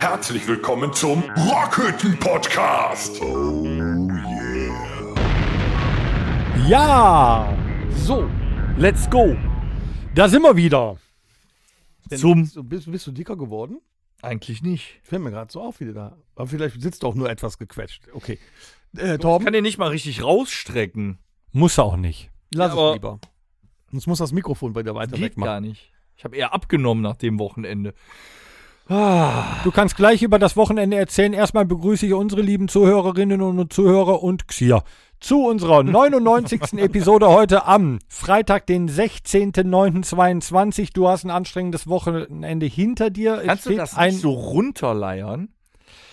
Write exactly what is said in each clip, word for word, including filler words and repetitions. Herzlich willkommen zum Rockhütten-Podcast! Oh yeah! Ja! So, let's go! Da sind wir wieder! Zum bist, bist, bist du dicker geworden? Eigentlich nicht. Fällt mir gerade so auf, wieder da. Aber vielleicht sitzt du auch nur etwas gequetscht. Okay. Äh, Torben? Ich kann den nicht mal richtig rausstrecken. Muss er auch nicht. Lass ja, es lieber. Sonst muss das Mikrofon bei dir weiter geht wegmachen. Gar nicht. Ich habe eher abgenommen nach dem Wochenende. Ah. Du kannst gleich über das Wochenende erzählen. Erstmal begrüße ich unsere lieben Zuhörerinnen und Zuhörer und Xier zu unserer neunundneunzigsten Episode heute am Freitag, den sechzehnten neunten zweitausendzweiundzwanzig. Du hast ein anstrengendes Wochenende hinter dir. Kannst du das nicht so runterleiern?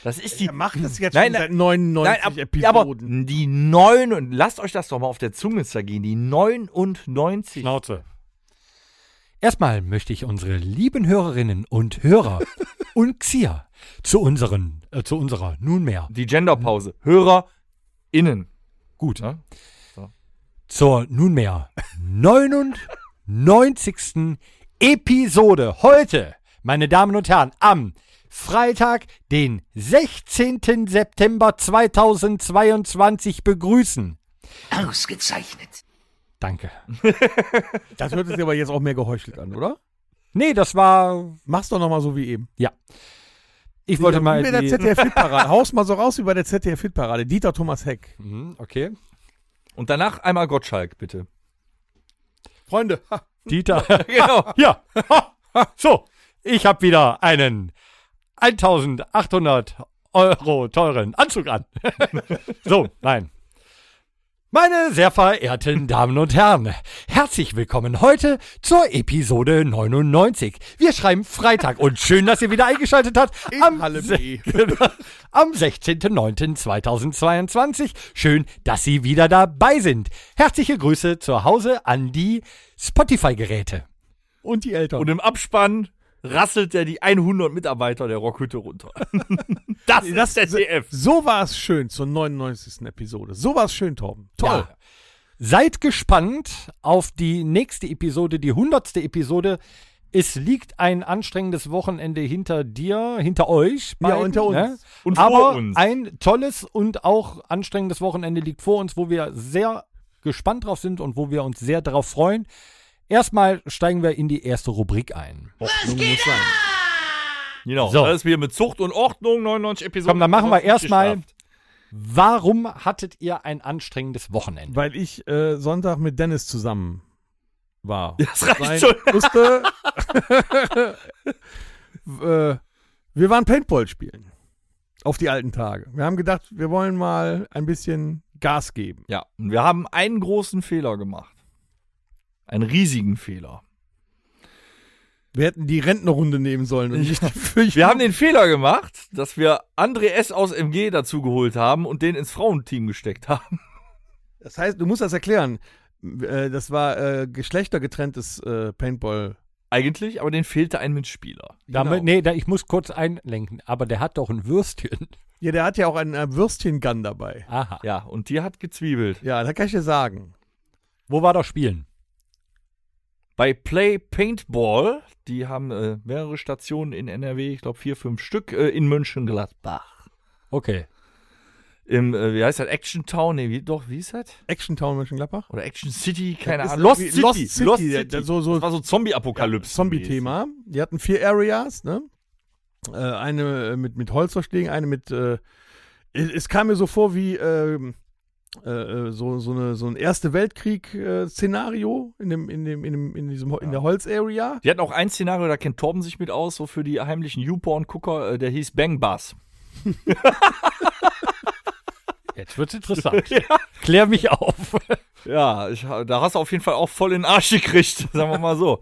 Das ist die. Er macht das jetzt nein, schon seit neunundneunzig nein, ab, Episoden. Aber die neun und lasst euch das doch mal auf der Zunge zergehen. Die neunundneunzig. Schnauze. Erstmal möchte ich unsere lieben Hörerinnen und Hörer und Xier zu unseren, äh, zu unserer nunmehr. Die Genderpause. HörerInnen. Gut. Ja? So. Zur nunmehr neunundneunzigsten Episode heute, meine Damen und Herren, am Freitag, den sechzehnten September zweitausendzweiundzwanzig begrüßen. Ausgezeichnet. Danke. Das hört sich aber jetzt auch mehr geheuchelt an, oder? Nee, das war... Mach's doch nochmal so wie eben. Ja. Ich Sie wollte mal... Wie bei der Z D F-Hitparade. Haust mal so raus wie bei der Z D F-Hitparade. Dieter Thomas Heck. Mhm, okay. Und danach einmal Gottschalk, bitte. Freunde. Ha. Dieter. Genau. Ja. So. Ich habe wieder einen eintausendachthundert Euro teuren Anzug an. So, nein. Meine sehr verehrten Damen und Herren, herzlich willkommen heute zur Episode neunundneunzig. Wir schreiben Freitag und schön, dass ihr wieder eingeschaltet habt. Am, se- am sechzehnten neunten zweitausendzweiundzwanzig. Schön, dass Sie wieder dabei sind. Herzliche Grüße zu Hause an die Spotify-Geräte. Und die Eltern. Und im Abspann rasselt er die hundert Mitarbeiter der Rockhütte runter. Das, das ist der Z D F. So war es schön zur neunundneunzigsten Episode. So war es schön, Torben. Toll. Ja. Seid gespannt auf die nächste Episode, die hundertste Episode. Es liegt ein anstrengendes Wochenende hinter dir, hinter euch. Ja, beiden, hinter uns. Ne? Und vor Aber uns. Ein tolles und auch anstrengendes Wochenende liegt vor uns, wo wir sehr gespannt drauf sind und wo wir uns sehr darauf freuen. Erstmal steigen wir in die erste Rubrik ein. Was geht da? Genau, so. Das ist wieder mit Zucht und Ordnung, neunundneunzig Episoden. Komm, dann machen wir erstmal, warum hattet ihr ein anstrengendes Wochenende? Weil ich äh, Sonntag mit Dennis zusammen war. Das reicht Weil schon. Wusste, äh, wir waren Paintball spielen. Auf die alten Tage. Wir haben gedacht, wir wollen mal ein bisschen Gas geben. Ja, und wir haben einen großen Fehler gemacht. Einen riesigen Fehler. Wir hätten die Rentnerrunde nehmen sollen. Und nicht wir haben den Fehler gemacht, dass wir André S. aus M G dazu geholt haben und den ins Frauenteam gesteckt haben. Das heißt, du musst das erklären. Das war äh, geschlechtergetrenntes äh, Paintball. Eigentlich, aber den fehlte ein Mitspieler. Genau. Damit, nee, da, ich muss kurz einlenken. Aber der hat doch ein Würstchen. Ja, der hat ja auch einen äh, Würstchen-Gun dabei. Aha. Ja, und die hat gezwiebelt. Ja, da kann ich dir sagen. Wo war das Spielen? Bei Play Paintball, die haben äh, mehrere Stationen in N R W, ich glaube vier, fünf Stück, äh, in Mönchengladbach. Okay. Im, äh, wie heißt das? Action Town? Nee, wie, doch, wie ist das? Action Town Mönchengladbach? Oder Action City, keine Ahnung. Lost City. Lost City. Lost City. Das, so, so das war so Zombie-Apokalypse. Ja, Zombie-Thema. Die hatten vier Areas, ne? Äh, eine mit, mit Holzverschlägen, eine mit, äh, es kam mir so vor wie, äh, Äh, so, so, eine, so ein Erste Weltkrieg-Szenario in dem, in dem, in dem, in diesem, in der Holz-Area. Die hatten auch ein Szenario, da kennt Torben sich mit aus, so für die heimlichen YouPorn-Gucker, der hieß Bang Bass. Jetzt wird's interessant. Ja. Klär mich auf. Ja, ich, da hast du auf jeden Fall auch voll in den Arsch gekriegt, sagen wir mal so.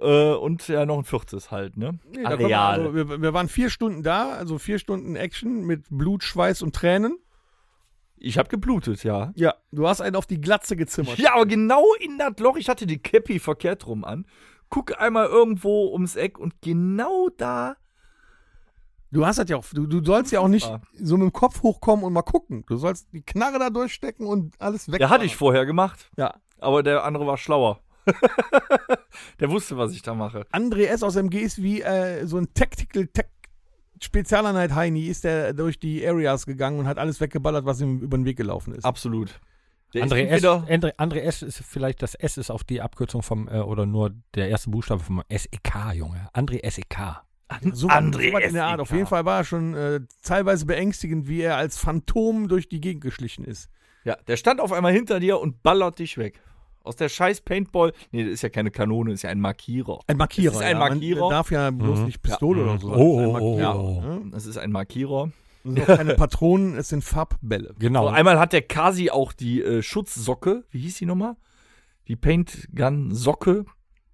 äh, und ja, noch ein viertes halt, ne? Nee, Areal. Wir, also, wir, wir waren vier Stunden da, also vier Stunden Action mit Blut, Schweiß und Tränen. Ich hab geblutet, ja. Ja, du hast einen auf die Glatze gezimmert. Ja, aber genau in das Loch. Ich hatte die Käppi verkehrt rum an. Guck einmal irgendwo ums Eck und genau da. Du hast das ja auch. Du, du sollst ja auch nicht so mit dem Kopf hochkommen und mal gucken. Du sollst die Knarre da durchstecken und alles weg. Ja, hatte ich vorher gemacht. Ja. Aber der andere war schlauer. Der wusste, was ich da mache. André S. aus M G ist wie äh, so ein Tactical Tech Spezialeinheit Heini, ist der durch die Areas gegangen und hat alles weggeballert, was ihm über den Weg gelaufen ist. Absolut. André S., André, André S. ist vielleicht, das S ist auf die Abkürzung vom, äh, oder nur der erste Buchstabe vom S E K, Junge. André S E K. An, so André S. in der Art. Auf jeden Fall war er schon äh, teilweise beängstigend, wie er als Phantom durch die Gegend geschlichen ist. Ja, der stand auf einmal hinter dir und ballert dich weg. Aus der scheiß Paintball. Nee, das ist ja keine Kanone, das ist ja ein Markierer. Ein Markierer. Das ist ein ja, Markierer. Man darf ja bloß mhm. nicht Pistole ja. oder so. Oh, oh, oh. Das ist ein Markierer. Das sind auch keine Patronen, es sind Farbbälle. Genau. So, einmal hat der Kasi auch die äh, Schutzsocke, wie hieß die nochmal? Die Paint-Gun-Socke.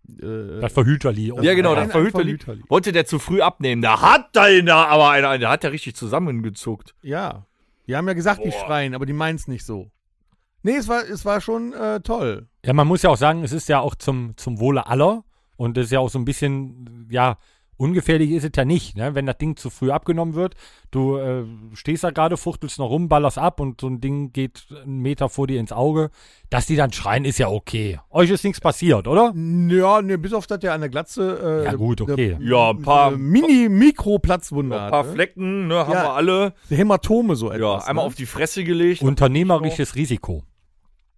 Äh, das Verhüterli. Oh. Ja, genau, das Verhüterli. Verhüterli. Wollte der zu früh abnehmen. Da hat der da aber einer, der hat der richtig zusammengezuckt. Ja. Die haben ja gesagt, Boah. die schreien, aber die meinen es nicht so. Nee, es war, es war schon äh, toll. Ja, man muss ja auch sagen, es ist ja auch zum, zum Wohle aller. Und es ist ja auch so ein bisschen, ja, ungefährlich ist es ja nicht, ne? Wenn das Ding zu früh abgenommen wird. Du äh, stehst da gerade, fuchtelst noch rum, ballerst ab und so ein Ding geht einen Meter vor dir ins Auge. Dass die dann schreien, ist ja okay. Euch ist nichts passiert, oder? Ja, ne, bis auf das der an der Glatze. Äh, ja, gut, okay. Der, ja, ein paar. Äh, Mini-Mikro-Platzwunder. Ein paar hat, Flecken, ne, ja, haben wir alle. Hämatome so etwas. Ja, einmal ne? auf die Fresse gelegt. Unternehmerisches Risiko.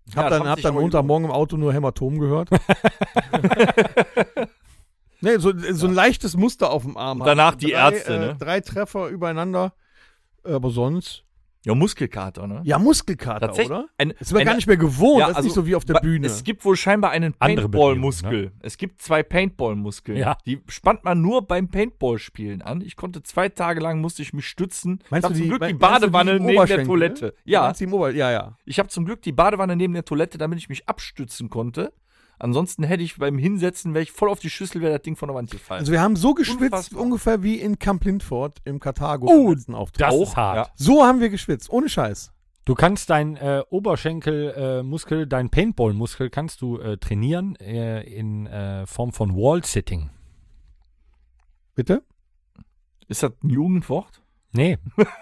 Ich hab ja, dann, hab dann Montagmorgen im Auto nur Hämatom gehört. Nee, so, so ein ja. leichtes Muster auf dem Arm. Und danach die drei, Ärzte, ne? Äh, drei Treffer übereinander, aber sonst... Ja, Muskelkater, ne? Ja, Muskelkater, oder? Ein, das ist man gar nicht mehr gewohnt, ja, das ist also nicht so wie auf der Bühne. Es gibt wohl scheinbar einen Paintball-Muskel. Ne? Es gibt zwei Paintball-Muskeln. Ja. Die spannt man nur beim Paintball-Spielen an. Ich konnte zwei Tage lang, musste ich mich stützen. Meinst ich habe zum Glück mein, die Badewanne die neben der Toilette. Ne? Ja. Ober- ja, ja. Ich habe zum Glück die Badewanne neben der Toilette, damit ich mich abstützen konnte. Ansonsten hätte ich beim Hinsetzen, wäre ich voll auf die Schüssel, wäre das Ding von der Wand gefallen. Also wir haben so geschwitzt, Unfassbar. ungefähr wie in Camp Lindford im Karthago. Oh, das ist hart. Ja. So haben wir geschwitzt, ohne Scheiß. Du kannst deinen äh, Oberschenkelmuskel, äh, deinen Paintball-Muskel kannst du äh, trainieren äh, in äh, Form von Wall-Sitting. Bitte? Ist das ein Jugendwort? Nee,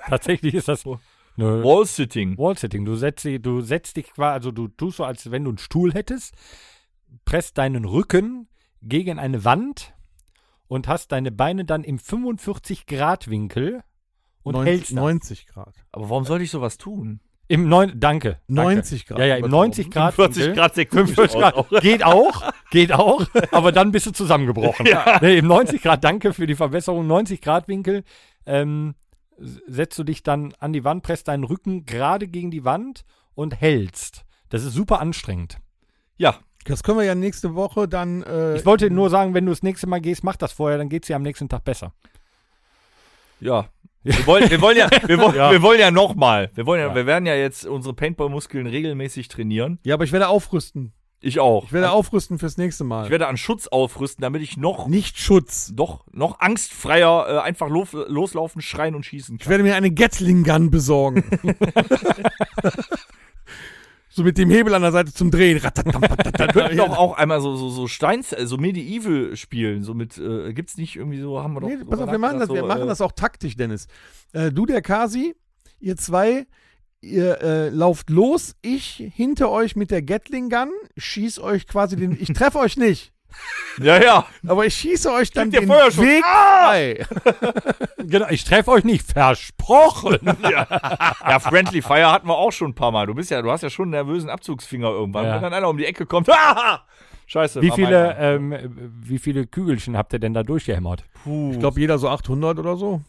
tatsächlich ist das so. Wall-Sitting. Wall-Sitting. Du setzt, du setzt dich quasi, also du tust so, als wenn du einen Stuhl hättest, presst deinen Rücken gegen eine Wand und hast deine Beine dann im fünfundvierzig-Grad-Winkel und neunzig, hältst das. neunzig Grad. Aber warum sollte ich sowas tun? Im neun, danke, danke. neunzig Grad. Ja, ja, im neunzig Grad. fünfundvierzig Grad, fünfundvierzig Grad. Geht auch, geht auch, aber dann bist du zusammengebrochen. Ja. Nee, im neunzig Grad, danke für die Verbesserung, neunzig Grad Winkel, ähm, setzt du dich dann an die Wand, presst deinen Rücken gerade gegen die Wand und hältst. Das ist super anstrengend. Ja. Das können wir ja nächste Woche dann... Äh, ich wollte nur sagen, wenn du das nächste Mal gehst, mach das vorher, dann geht es dir am nächsten Tag besser. Ja. Wir wollen, wir wollen ja, wir wollen, ja. Wir wollen ja nochmal. Wir, ja, ja. wir werden ja jetzt unsere Paintball-Muskeln regelmäßig trainieren. Ja, aber ich werde aufrüsten. Ich auch. Ich werde aufrüsten fürs nächste Mal. Ich werde an Schutz aufrüsten, damit ich noch... Nicht Schutz. Doch, noch angstfreier äh, einfach lo- loslaufen, schreien und schießen kann. Ich werde mir eine Gatling-Gun besorgen. So mit dem Hebel an der Seite zum Drehen. Da könnten doch auch einmal so, so, so Steins, so Medieval spielen. So mit, äh, gibt's nicht irgendwie so, haben wir doch... Nee, pass auf, wir machen das, das so, wir machen äh, das auch taktisch, Dennis. Äh, du, der Kasi, ihr zwei, ihr äh, lauft los. Ich hinter euch mit der Gatling Gun, schieß euch quasi den... Ich treffe euch nicht. Ja, ja. Aber ich schieße euch dann den Weg frei. Genau, ich treffe euch nicht. Versprochen. Ja. Ja, Friendly Fire hatten wir auch schon ein paar Mal. Du bist ja, du hast ja schon einen nervösen Abzugsfinger irgendwann. Ja. Wenn dann einer um die Ecke kommt. Ah! Scheiße. Wie viele, ähm, wie viele Kügelchen habt ihr denn da durchgehämmert? Puh. Ich glaube, jeder so achthundert oder so.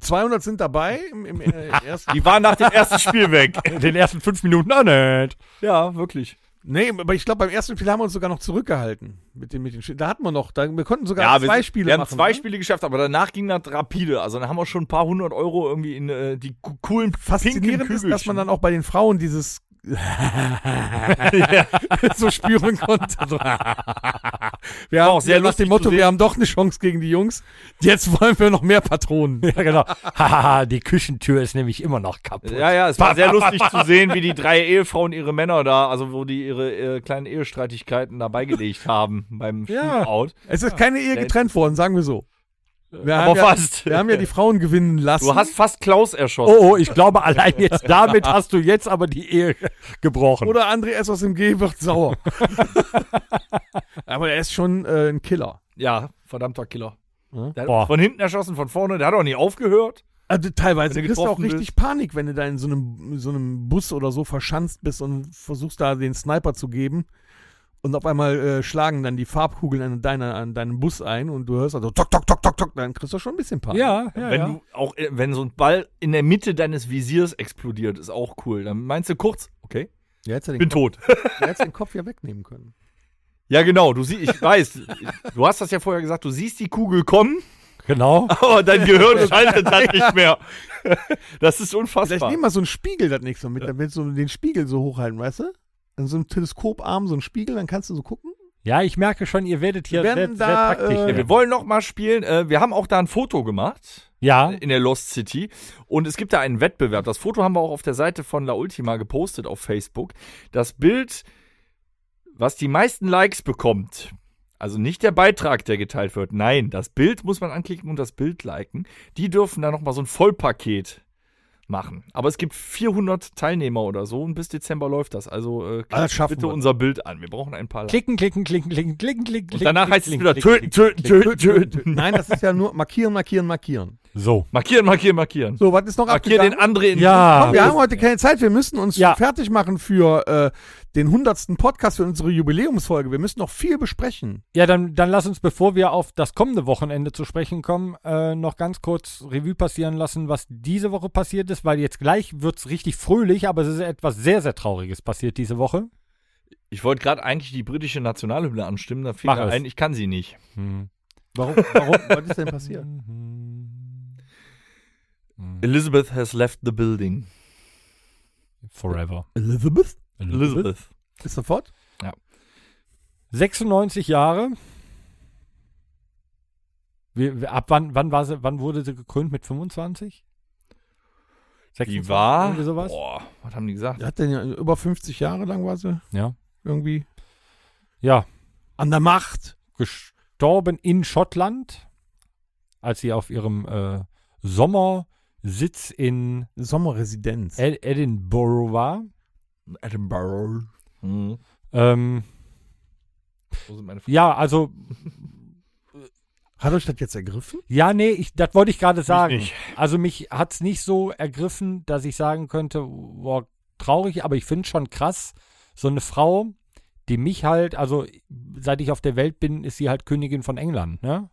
zweihundert sind dabei. Im, im, äh, ersten Die waren nach dem ersten Spiel weg. In den ersten fünf Minuten auch nicht. Ja, wirklich. Nee, aber ich glaube, beim ersten Spiel haben wir uns sogar noch zurückgehalten. Mit den, mit den Sch- da hatten wir noch, da, wir konnten sogar ja, zwei wir, Spiele machen. Wir haben machen, zwei ne? Spiele geschafft, aber danach ging das rapide. Also dann haben wir schon ein paar hundert Euro irgendwie in äh, die k- coolen, faszinierend ist, dass man dann auch bei den Frauen dieses so spüren konnte. Wir haben auch sehr lustig nach dem Motto, wir haben doch eine Chance gegen die Jungs. Jetzt wollen wir noch mehr Patronen. Ja, genau. Haha, die Küchentür ist nämlich immer noch kaputt. Ja, ja, es war sehr lustig zu sehen, wie die drei Ehefrauen ihre Männer da, also wo die ihre äh, kleinen Ehestreitigkeiten da beigelegt haben beim Shootout. Ja, es ist keine Ehe getrennt worden, sagen wir so. Wir aber ja, fast. Wir haben ja die Frauen gewinnen lassen. Du hast fast Klaus erschossen. Oh, ich glaube, allein jetzt damit hast du jetzt aber die Ehe gebrochen. Oder André S. aus dem G wird sauer. Aber er ist schon äh, ein Killer. Ja, verdammter Killer. Hm? Der hat von hinten erschossen, von vorne. Der hat auch nie aufgehört. Also teilweise kriegst du auch richtig bist. Panik, wenn du da in so einem, so einem Bus oder so verschanzt bist und versuchst da den Sniper zu geben. Und auf einmal äh, schlagen dann die Farbkugeln an, deiner, an deinem Bus ein und du hörst also tok, tok, tok, tok, tok, dann kriegst du schon ein bisschen Panik. Ja, ja, wenn ja. du auch, wenn so ein Ball in der Mitte deines Visiers explodiert, ist auch cool. Dann meinst du kurz, okay, ja, bin Kopf, tot. Du hättest den Kopf ja wegnehmen können. Ja, genau, du sie, ich weiß, du hast das ja vorher gesagt, du siehst die Kugel kommen. Genau. Aber dein Gehirn schaltet halt nicht mehr. Das ist unfassbar. Vielleicht nehmen wir so einen Spiegel das nächste Mal mit, damit so den Spiegel so hochhalten, weißt du? In so einem Teleskoparm, so ein Spiegel, dann kannst du so gucken. Ja, ich merke schon, ihr werdet hier wir sehr, sehr da, praktisch. Äh, wir wollen noch mal spielen. Äh, wir haben auch da ein Foto gemacht. Ja. In der Lost City. Und es gibt da einen Wettbewerb. Das Foto haben wir auch auf der Seite von La Ultima gepostet auf Facebook. Das Bild, was die meisten Likes bekommt, also nicht der Beitrag, der geteilt wird. Nein, das Bild muss man anklicken und das Bild liken. Die dürfen dann noch mal so ein Vollpaket machen. Aber es gibt vierhundert Teilnehmer oder so und bis Dezember läuft das. Also äh, klick also bitte wir. unser Bild an. Wir brauchen ein paar... Klicken, klicken, klicken, klicken, klicken, klicken. Und danach klicken, heißt es wieder töten, töten, töten, töten. Nein, das ist ja nur markieren, markieren, markieren. So. Markieren, markieren, markieren. So, was ist noch abgegangen? Markier den André in ja. Komm, wir haben heute keine Zeit. Wir müssen uns ja. fertig machen für äh, den hundertsten Podcast, für unsere Jubiläumsfolge. Wir müssen noch viel besprechen. Ja, dann, dann lass uns, bevor wir auf das kommende Wochenende zu sprechen kommen, äh, noch ganz kurz Revue passieren lassen, was diese Woche passiert ist, weil jetzt gleich wird es richtig fröhlich, aber es ist etwas sehr, sehr Trauriges passiert diese Woche. Ich wollte gerade eigentlich die britische Nationalhymne anstimmen, da fiel mir ein, ich kann sie nicht. Hm. Warum? Warum? Was ist denn passiert? Elizabeth has left the building. Forever. Elizabeth? Elizabeth. Elizabeth. Ist sofort? Ja. sechsundneunzig Jahre. Wie, wie, ab wann, wann, war sie, wann wurde sie gekrönt? Mit fünfundzwanzig? sechsundzwanzig, die war, sowas? Boah, was haben die gesagt? Die hat denn ja über fünfzig Jahre lang war sie. Ja. Irgendwie. Ja. An der Macht. Gestorben in Schottland, als sie auf ihrem äh, Sommersitz in Sommerresidenz Ed- Edinburgh war. Edinburgh. Hm. Ähm, Wo sind meine Fragen? Ja, also hat euch das jetzt ergriffen? Ja, nee, ich, das wollte ich gerade sagen. Nicht. Also mich hat es nicht so ergriffen, dass ich sagen könnte, boah, traurig, aber ich finde es schon krass, so eine Frau, die mich halt, also seit ich auf der Welt bin, ist sie halt Königin von England, ne?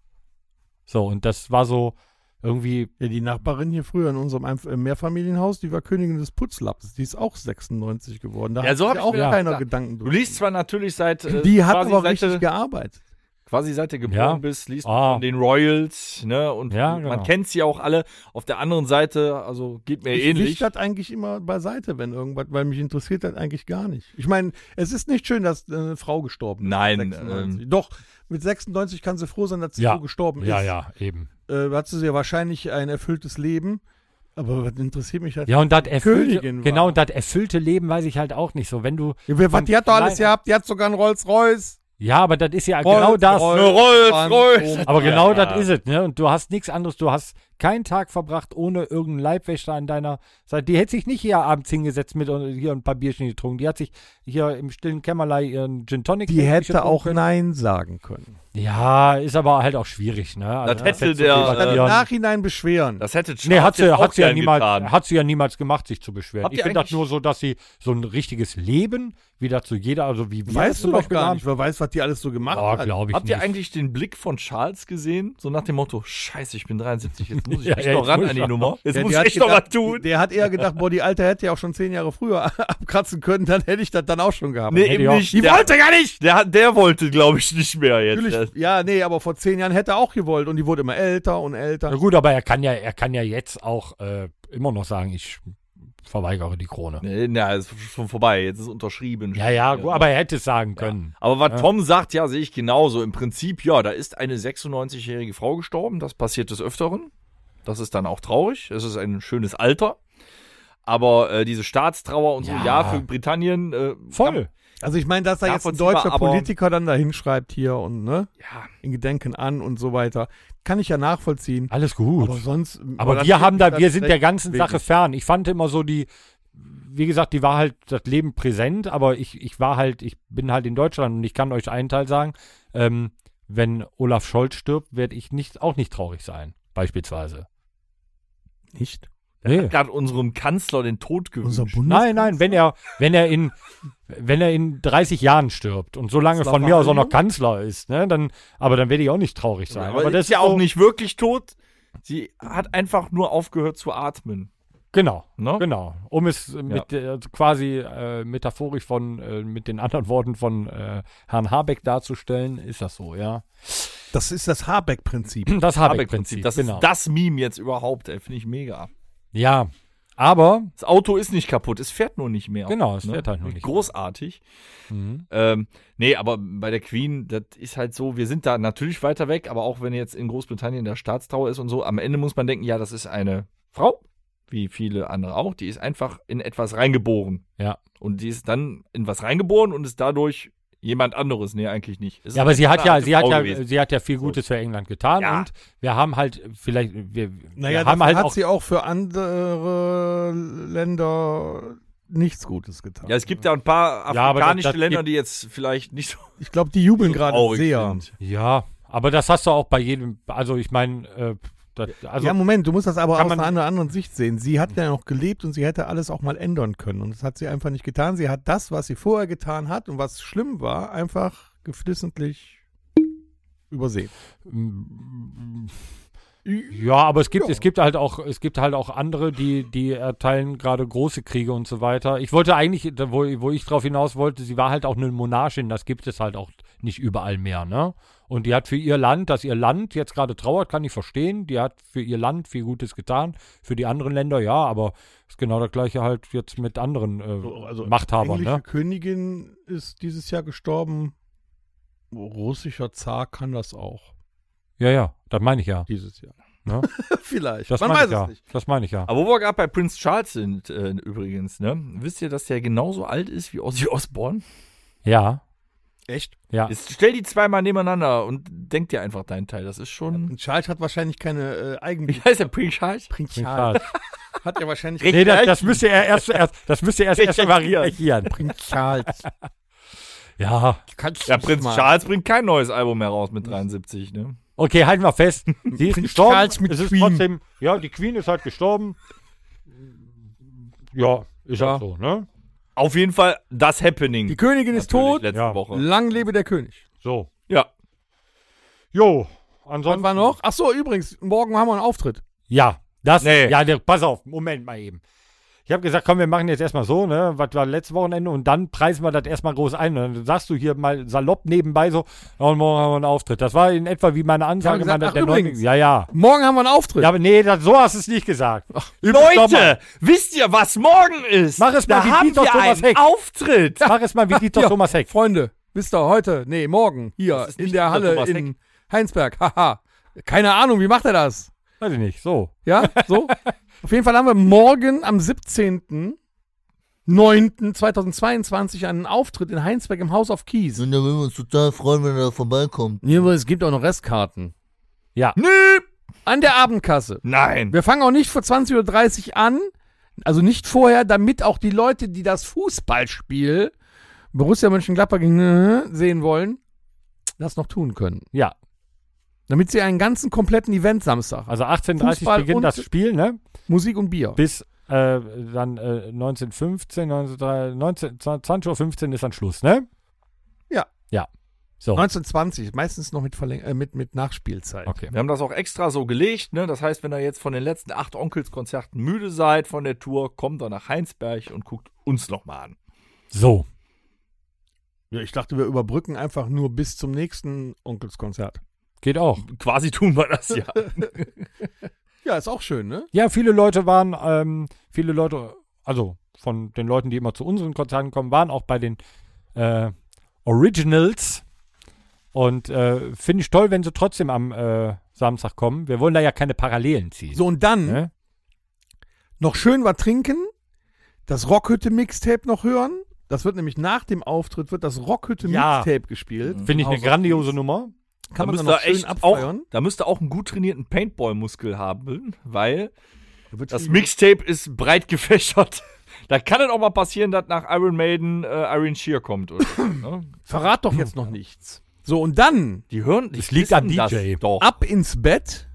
So, und das war so irgendwie... Ja, die Nachbarin hier früher in unserem Einf- Mehrfamilienhaus, die war Königin des Putzlappens. Die ist auch sechsundneunzig geworden. Da ja, so hat auch ja. keiner ja. Gedanken durch. Du liest zwar natürlich seit... Äh, die hat aber richtig der, gearbeitet. Quasi seit du geboren ja. bist, liest ah. von den Royals, ne? Und ja, genau. Man kennt sie auch alle. Auf der anderen Seite, also geht mir ich ähnlich. Ich das eigentlich immer beiseite, wenn irgendwas, weil mich interessiert das eigentlich gar nicht. Ich meine, es ist nicht schön, dass eine Frau gestorben ist. Nein. Ähm, Doch, mit sechsundneunzig kann sie froh sein, dass sie ja. so gestorben ja, ist. Ja, ja, eben. Äh, hat sie ja wahrscheinlich ein erfülltes Leben, aber was interessiert mich halt. Ja, und das erfüllte, genau, und das erfüllte Leben weiß ich halt auch nicht so. Wenn du. Ja, was, die hat doch alles gehabt, die hat sogar einen Rolls-Royce. Ja, aber das ist ja Rolls, genau das. Rolls, Rolls, Rolls. Aber genau ja. das ist es, ne? Und du hast nichts anderes. Du hast keinen Tag verbracht ohne irgendeinen Leibwächter an deiner Seite. Die hätte sich nicht hier abends hingesetzt mit und hier ein paar Bierchen getrunken. Die hat sich hier im stillen Kämmerlein ihren Gin Tonic. Die hätte auch können. Nein sagen können. Ja, ist aber halt auch schwierig, ne? Also, das hätte das der. So der äh, im Nachhinein beschweren. Das hätte Charles nee, hat sie, hat sie ja niemals, getan. Hat sie ja niemals gemacht, sich zu beschweren. Ich finde das nur so, dass sie so ein richtiges Leben wieder zu jeder, also wie weißt du doch gar haben. Nicht, wer weiß, was die alles so gemacht oh, hat. Ich Habt nicht. Ihr eigentlich den Blick von Charles gesehen? So nach dem Motto: Scheiße, ich bin dreiundsiebzig, jetzt muss ich ja, echt ja, noch ran an die Nummer. Jetzt ja, muss ich echt gedacht, noch was tun. Der hat eher gedacht: Boah, die Alte hätte ja auch schon zehn Jahre früher abkratzen können, dann hätte ich das dann auch schon gehabt. Nee, eben nicht. Die wollte gar nicht! Der, der wollte, glaube ich, nicht mehr jetzt. Ja, nee, aber vor zehn Jahren hätte er auch gewollt und die wurde immer älter und älter. Na gut, aber er kann ja, er kann ja jetzt auch äh, immer noch sagen, ich verweigere die Krone. Nee, na, ist schon vorbei, jetzt ist unterschrieben. Ja, ja, gut, aber er hätte es sagen können. Ja. Aber was ja. Tom sagt, ja, sehe ich genauso. Im Prinzip, ja, da ist eine sechsundneunzigjährige Frau gestorben, das passiert des Öfteren. Das ist dann auch traurig, es ist ein schönes Alter. Aber äh, diese Staatstrauer und ja. so, ja, für Britannien. Äh, voll. Kann, Also ich meine, dass da jetzt ein deutscher Politiker dann da hinschreibt hier und ne, ja, in Gedenken an und so weiter, kann ich ja nachvollziehen. Alles gut. Aber sonst. Aber wir haben da, wir sind der ganzen Sache fern. Ich fand immer so die, wie gesagt, die war halt das Leben präsent, aber ich, ich war halt, ich bin halt in Deutschland und ich kann euch einen Teil sagen, ähm, wenn Olaf Scholz stirbt, werde ich nicht, auch nicht traurig sein, beispielsweise. Nicht? Er nee. hat gerade unserem Kanzler den Tod gewünscht. Nein, nein, wenn er, wenn er in, wenn er in dreißig Jahren stirbt und so lange von mir aus auch noch Kanzler ist, ne, dann, aber dann werde ich auch nicht traurig sein. Ja, aber, aber das ist ja auch so nicht wirklich tot. Sie hat einfach nur aufgehört zu atmen. Genau, ne? Genau. Um es mit ja. äh, quasi äh, metaphorisch von, äh, mit den anderen Worten von äh, Herrn Habeck darzustellen, ist das so, ja. Das ist das Habeck-Prinzip. Das Habeck-Prinzip, das genau. ist das Meme jetzt überhaupt, ey, finde ich mega. Ja, aber das Auto ist nicht kaputt, es fährt nur nicht mehr. Genau, es ne? fährt halt nur nicht großartig. Mhm. Ähm, nee, aber bei der Queen, das ist halt so, wir sind da natürlich weiter weg, aber auch wenn jetzt in Großbritannien der Staatstrauer ist und so, am Ende muss man denken, ja, das ist eine Frau, wie viele andere auch, die ist einfach in etwas reingeboren. Ja. Und die ist dann in was reingeboren und ist dadurch jemand anderes, nee, eigentlich nicht. Es ja, aber sie hat ja, sie hat ja, gewesen. sie hat ja viel Gutes für England getan ja. und wir haben halt vielleicht, wir, naja, wir haben halt hat auch sie auch für andere Länder nichts Gutes getan. Ja, es gibt ja ein paar afrikanische ja, das, das Länder, die jetzt vielleicht nicht so. Ich glaube, die jubeln so gerade sehr. Sind. Ja, aber das hast du auch bei jedem. Also ich meine. Äh, Das, also ja, Moment, du musst das aber aus einer anderen Sicht sehen. Sie hat ja noch gelebt und sie hätte alles auch mal ändern können. Und das hat sie einfach nicht getan. Sie hat das, was sie vorher getan hat und was schlimm war, einfach geflissentlich übersehen. Ja, aber es gibt, ja. es gibt halt auch, es gibt halt auch andere, die, die erteilen gerade große Kriege und so weiter. Ich wollte eigentlich, wo, wo ich drauf hinaus wollte, sie war halt auch eine Monarchin, das gibt es halt auch nicht überall mehr, ne? Und die hat für ihr Land, dass ihr Land jetzt gerade trauert, kann ich verstehen. Die hat für ihr Land viel Gutes getan. Für die anderen Länder, ja, aber ist genau das Gleiche halt jetzt mit anderen äh, also Machthabern. Die englische ne? Königin ist dieses Jahr gestorben. Russischer Zar kann das auch. Ja, ja, das meine ich ja. Dieses Jahr. Ne? Vielleicht, das man weiß es ja. nicht. Das meine ich ja. Aber wo wir gerade bei Prince Charles sind äh, übrigens, ne? Wisst ihr, dass der genauso alt ist wie Ozzy Osbourne? Ja. Echt? Ja. Ist, stell die zweimal nebeneinander und denk dir einfach deinen Teil. Das ist schon. Ja, Prince Charles hat wahrscheinlich keine äh, eigene. Wie heißt der Prince Charles? Prince Charles. Hat er wahrscheinlich. Nee, das, das müsste er erst, erst, das müsste er erst, erst variieren. Prince Charles. Ja. Kannst ja, Prinz mal. Charles bringt kein neues Album mehr raus mit dreiundsiebzig, ne? Okay, halten wir fest. Sie ist Prinz gestorben. Charles mit es ist Queen. Trotzdem, ja, die Queen ist halt gestorben. Ja, ist ja halt so, ne? Auf jeden Fall das Happening. Die Königin ist tot. Letzte ja. Woche. Lang lebe der König. So. Ja. Jo. Ansonsten. Wann war noch? Ach so, übrigens, morgen haben wir einen Auftritt. Ja. Das. Nee. Ja, der, pass auf. Moment mal eben. Ich habe gesagt, komm, wir machen jetzt erstmal so, ne? Was war letztes Wochenende? Und dann preisen wir das erstmal groß ein. Und dann sagst du hier mal salopp nebenbei so, und morgen haben wir einen Auftritt. Das war in etwa wie meine Ansage. Gesagt, ach, der übrigens. Ja, ja. Morgen haben wir einen Auftritt. Ja, aber nee, das, so hast du es nicht gesagt. Ach, Leute, wisst ihr, was morgen ist? Mach es mal da wie haben Dieter wir Thomas Heck. Auftritt. Mach es mal wie Dieter ja, Thomas Heck. Freunde, wisst ihr, heute, nee, morgen, hier in der Halle Thomas in Heck. Heinsberg. Haha. Keine Ahnung, wie macht er das? Weiß ich nicht, so. Ja, so? Auf jeden Fall haben wir morgen am siebzehnten neunten zweitausendzweiundzwanzig einen Auftritt in Heinsberg im Haus auf Kies. Und da würden wir uns total freuen, wenn er da vorbeikommt. Ja, aber es gibt auch noch Restkarten. Ja. Nö! An der Abendkasse. Nein. Wir fangen auch nicht vor zwanzig Uhr dreißig an, also nicht vorher, damit auch die Leute, die das Fußballspiel Borussia Mönchengladbach sehen wollen, das noch tun können. Ja. Damit sie einen ganzen kompletten Event Samstag haben. Also achtzehn Uhr dreißig beginnt das Spiel, ne? Musik und Bier. Bis äh, dann äh, neunzehn Uhr fünfzehn, neunzehn, zwanzig Uhr fünfzehn ist dann Schluss, ne? Ja. Ja. So. neunzehn Uhr zwanzig, meistens noch mit, Verläng- äh, mit, mit Nachspielzeit. Okay. Wir haben das auch extra so gelegt, ne? Das heißt, wenn ihr jetzt von den letzten acht Onkelskonzerten müde seid von der Tour, kommt dann nach Heinsberg und guckt uns nochmal an. So. Ja, ich dachte, wir überbrücken einfach nur bis zum nächsten Onkelskonzert. Geht auch. Quasi tun wir das, ja. Ja, ist auch schön, ne? Ja, viele Leute waren, ähm, viele Leute, also von den Leuten, die immer zu unseren Konzerten kommen, waren auch bei den äh, Originals. Und äh, finde ich toll, wenn sie trotzdem am äh, Samstag kommen. Wir wollen da ja keine Parallelen ziehen. So, und dann ne? noch schön was trinken, das Rockhütte-Mixtape noch hören Das wird nämlich nach dem Auftritt, wird das Rockhütte ja. Mixtape gespielt. Finde ich eine grandiose Nummer. Kann da man da echt abfeiern. Auch, da müsste auch einen gut trainierten Paintball-Muskel haben, weil da das Mixtape ist breit gefächert. Da kann es auch mal passieren, dass nach Iron Maiden äh, Iron Shear kommt. Oder so, ne? Verrat doch jetzt noch nichts. So, und dann. Die hören, das liegt an D J. Doch. Ab ins Bett.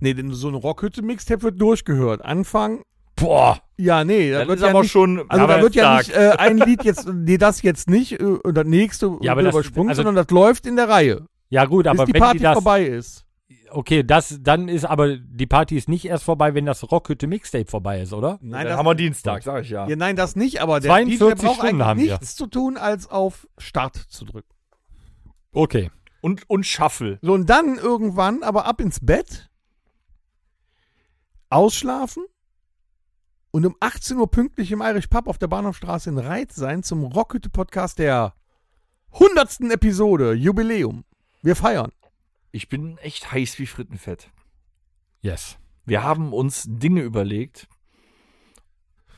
Nee, denn so eine Rockhütte-Mixtape wird durchgehört. Anfang. Boah. Ja, nee. Da das wird ist ja aber nicht, schon. Also, da wird ja nicht äh, ein Lied jetzt. Nee, das jetzt nicht. Und das nächste ja, aber übersprungen, das, also, sondern das läuft in der Reihe. Ja, gut, aber wenn die Party vorbei ist. Okay, das, dann ist aber die Party ist nicht erst vorbei, wenn das Rockhütte-Mixtape vorbei ist, oder? Nein, das haben wir Dienstag, sag ich ja. ja. Nein, das nicht, aber der D J braucht eigentlich nichts zu tun, als auf Start zu drücken. Okay. Und, und Shuffle. So, und dann irgendwann aber ab ins Bett, ausschlafen und um achtzehn Uhr pünktlich im Irish Pub auf der Bahnhofstraße in Reit sein zum Rockhütte-Podcast der hundertsten Episode, Jubiläum. Wir feiern. Ich bin echt heiß wie Frittenfett. Yes. Wir haben uns Dinge überlegt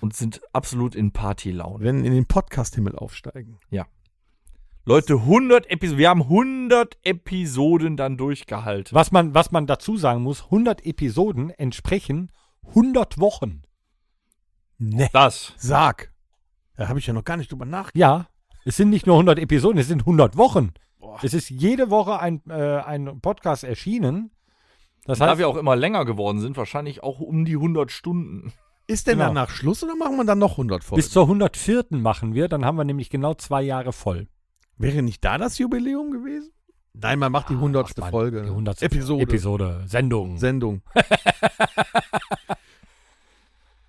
und sind absolut in Partylaune. Wir werden in den Podcast-Himmel aufsteigen. Ja. Leute, hundert Episoden. Wir haben hundert Episoden dann durchgehalten. Was man, was man dazu sagen muss, hundert Episoden entsprechen hundert Wochen. Nee. Das. Sag. Da habe ich ja noch gar nicht drüber nachgedacht. Ja. Es sind nicht nur hundert Episoden, es sind hundert Wochen. Es ist jede Woche ein, äh, ein Podcast erschienen. Das heißt, da wir auch immer länger geworden sind, wahrscheinlich auch um die hundert Stunden. Ist denn genau. danach Schluss oder machen wir dann noch hundert Folgen? Bis zur hundertvierten machen wir, dann haben wir nämlich genau zwei Jahre voll. Wäre nicht da das Jubiläum gewesen? Nein, man macht die hundertste Ach, man, Folge. Die hundertste Episode. Episode. Sendung. Sendung.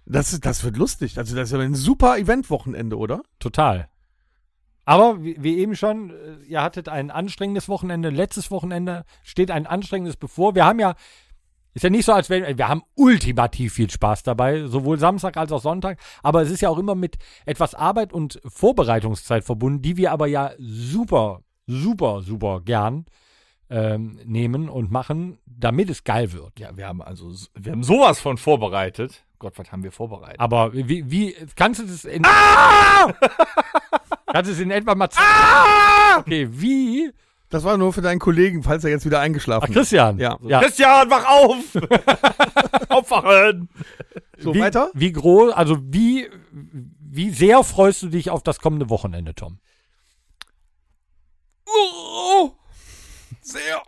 das, ist, das wird lustig. Also das ist ja ein super Event-Wochenende, oder? Total. Aber wie eben schon, ihr hattet ein anstrengendes Wochenende, letztes Wochenende steht ein anstrengendes bevor. Wir haben ja, ist ja nicht so, als wenn, wir haben ultimativ viel Spaß dabei, sowohl Samstag als auch Sonntag. Aber es ist ja auch immer mit etwas Arbeit und Vorbereitungszeit verbunden, die wir aber ja super, super, super gern ähm, nehmen und machen, damit es geil wird. Ja, wir haben also, wir haben sowas von vorbereitet. Gott, was haben wir vorbereitet? Aber wie, wie kannst du das in... Ah! Kannst du es in etwa mal... Ah! Okay, wie? Das war nur für deinen Kollegen, falls er jetzt wieder eingeschlafen ist. Ach, Christian. Ja. Ja. Christian, wach auf! Aufwachen! So, wie, weiter? Wie groß, also wie, wie sehr freust du dich auf das kommende Wochenende, Tom? Oh, sehr.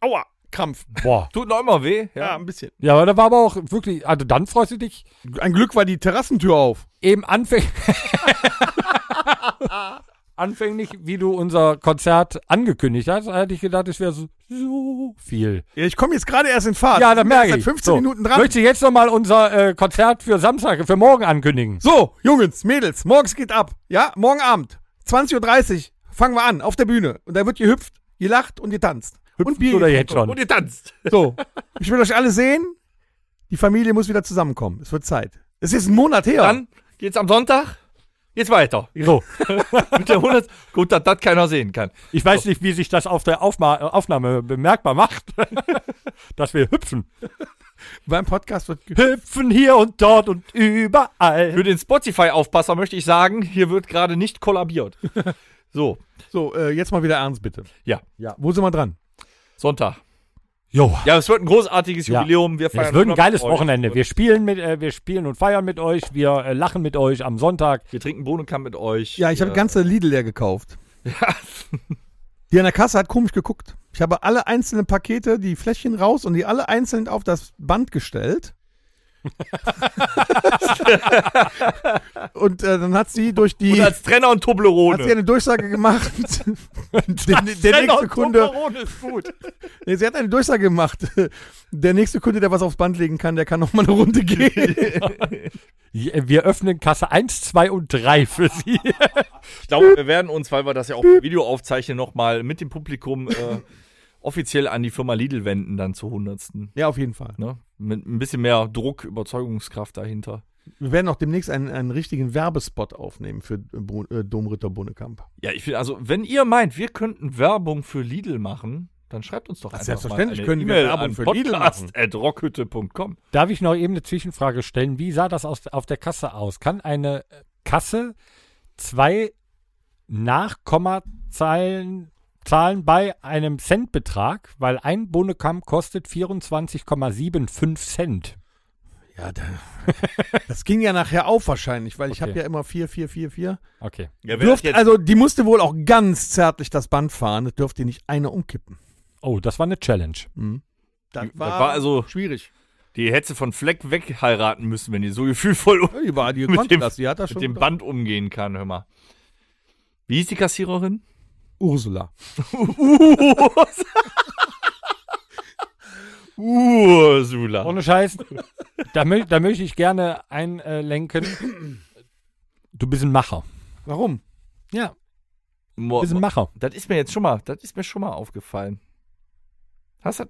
Aua. Krampf. Boah. Tut noch immer weh. Ja. ja, ein bisschen. Ja, aber da war aber auch wirklich, also dann freust du dich. Ein Glück war die Terrassentür auf. Eben anfänglich, anfänglich, wie du unser Konzert angekündigt hast, hatte ich gedacht, es wäre so, so viel. Ja, ich komme jetzt gerade erst in Fahrt. Ja, da merke ich. Seit fünfzehn so. Minuten dran. Möchte ich jetzt nochmal unser äh, Konzert für Samstag, für morgen ankündigen. So, Jungs, Mädels, morgens geht ab. Ja, morgen Abend, zwanzig Uhr dreißig, fangen wir an, auf der Bühne. Und da wird gehüpft, gelacht und getanzt. Und Bier oder jetzt schon. Und ihr tanzt. So, ich will euch alle sehen. Die Familie muss wieder zusammenkommen. Es wird Zeit. Es ist ein Monat her. Dann geht's am Sonntag. Jetzt weiter. So. Mit der hundert. Gut, dass das keiner sehen kann. Ich weiß so. nicht, wie sich das auf der Aufma- Aufnahme bemerkbar macht, dass wir hüpfen. Beim Podcast wird ge- hüpfen hier und dort und überall. Für den Spotify-Aufpasser möchte ich sagen, hier wird gerade nicht kollabiert. So. So, äh, jetzt mal wieder ernst, bitte. Ja. ja. Wo sind wir dran? Sonntag. Jo. Ja, es wird ein großartiges ja. Jubiläum. Wir feiern es wird ein geiles Wochenende. Wir spielen, mit, äh, wir spielen und feiern mit euch. Wir äh, lachen mit euch am Sonntag. Wir trinken Bohnenkamm mit euch. Ja, ich ja. habe die ganze Lidl leer gekauft. Ja. Die an der Kasse hat komisch geguckt. Ich habe alle einzelnen Pakete, die Fläschchen raus und die alle einzeln auf das Band gestellt. und äh, dann hat sie durch die und als Trenner und Toblerone hat sie eine Durchsage gemacht. der, der nächste Kunde ist gut. Nee, sie hat eine Durchsage gemacht. Der nächste Kunde, der was aufs Band legen kann, der kann nochmal eine Runde gehen. Wir öffnen Kasse eins, zwei und drei für Sie. Ich glaube, wir werden uns, weil wir das ja auch im Video aufzeichnen, nochmal mit dem Publikum äh, offiziell an die Firma Lidl wenden, dann zur hundertsten. Ja, auf jeden Fall. Ne? Mit ein bisschen mehr Druck, Überzeugungskraft dahinter. Wir werden auch demnächst einen, einen richtigen Werbespot aufnehmen für äh, Domritter Bohnekamp. Ja, ich finde, also, wenn ihr meint, wir könnten Werbung für Lidl machen, dann schreibt uns doch einfach selbstverständlich mal eine können E-Mail wir Werbung für Lidl machen. at rockhütte punkt com. Darf ich noch eben eine Zwischenfrage stellen? Wie sah das aus, auf der Kasse aus? Kann eine Kasse zwei Nachkommazahlen Zahlen bei einem Centbetrag, weil ein Bohnenkamm kostet vierundzwanzig Komma fünfundsiebzig Cent. Ja, da, das ging ja nachher auf wahrscheinlich, weil okay. ich habe ja immer vier, vier, vier, vier. Okay. Ja, Dürft, also die musste wohl auch ganz zärtlich das Band fahren, das dürfte nicht eine umkippen. Oh, das war eine Challenge. Mhm. Das, die, war das war also schwierig. Die hätte von Fleck weg heiraten müssen, wenn die so gefühlvoll um ja, die war, die mit dem, das. Die hat das mit schon dem Band umgehen kann, hör mal. Wie hieß die Kassiererin? Ursula. Ursula. Ursula. Ohne Scheiß. Da, mö- da möchte ich gerne einlenken. Du bist ein Macher. Warum? Ja. Du bist ein Macher. Das ist mir jetzt schon mal, das ist mir schon mal aufgefallen. Hast du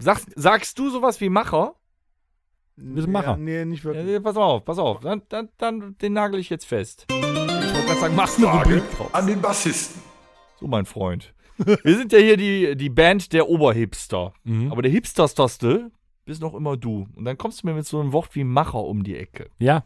Sag, sagst du sowas wie Macher? Du bist ein Macher. Ja, nee, nicht wirklich. Ja, pass auf, pass auf. Dann, dann, dann den nagel ich jetzt fest. Ich wollte gerade sagen, machst du eine Rubrik drauf. An den Bassisten. So, mein Freund. Wir sind ja hier die, die Band der Oberhipster. Mhm. Aber der Hipstersterste bist noch immer du. Und dann kommst du mir mit so einem Wort wie Macher um die Ecke. Ja.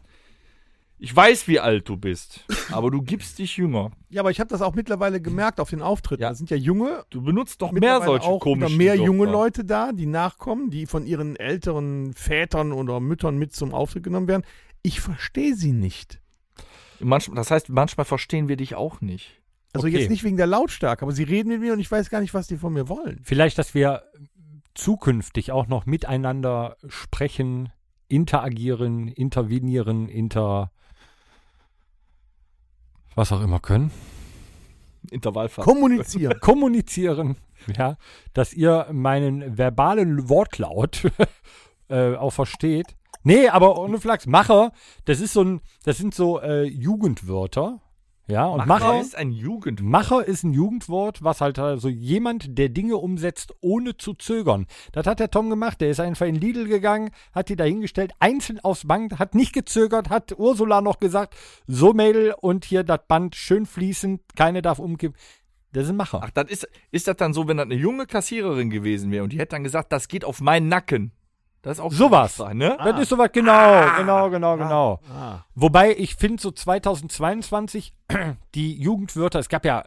Ich weiß, wie alt du bist, aber du gibst dich jünger. Ja, aber ich habe das auch mittlerweile gemerkt auf den Auftritten. Ja. Da sind ja junge. Du benutzt doch mehr solche auch komischen Wörter. Mehr junge Leute da, die nachkommen, die von ihren älteren Vätern oder Müttern mit zum Auftritt genommen werden. Ich verstehe sie nicht. Manch, das heißt, manchmal verstehen wir dich auch nicht. Also okay. Jetzt nicht wegen der Lautstärke, aber sie reden mit mir und ich weiß gar nicht, was die von mir wollen. Vielleicht, dass wir zukünftig auch noch miteinander sprechen, interagieren, intervenieren, inter... was auch immer können. Intervallfahrt. Kommunizieren. Kommunizieren, ja, dass ihr meinen verbalen Wortlaut äh, auch versteht. Nee, aber ohne Flachs. Macher, das ist so ein, das sind so äh, Jugendwörter. Ja, und Macher, Macher ist ein Jugendwort. Macher ist ein Jugendwort, was halt also jemand, der Dinge umsetzt, ohne zu zögern. Das hat der Tom gemacht. Der ist einfach in Lidl gegangen, hat die dahingestellt, einzeln aufs Band, hat nicht gezögert, hat Ursula noch gesagt, so Mädel und hier das Band schön fließend, keine darf umkippen. Das ist ein Macher. Ach, das ist, ist das dann so, wenn das eine junge Kassiererin gewesen wäre und die hätte dann gesagt, das geht auf meinen Nacken. Das ist auch sowas, ne? Ah. Das ist sowas, genau, ah. genau, genau, genau. Ah. Ah. Wobei ich finde, so zweitausendzweiundzwanzig, die Jugendwörter, es gab ja,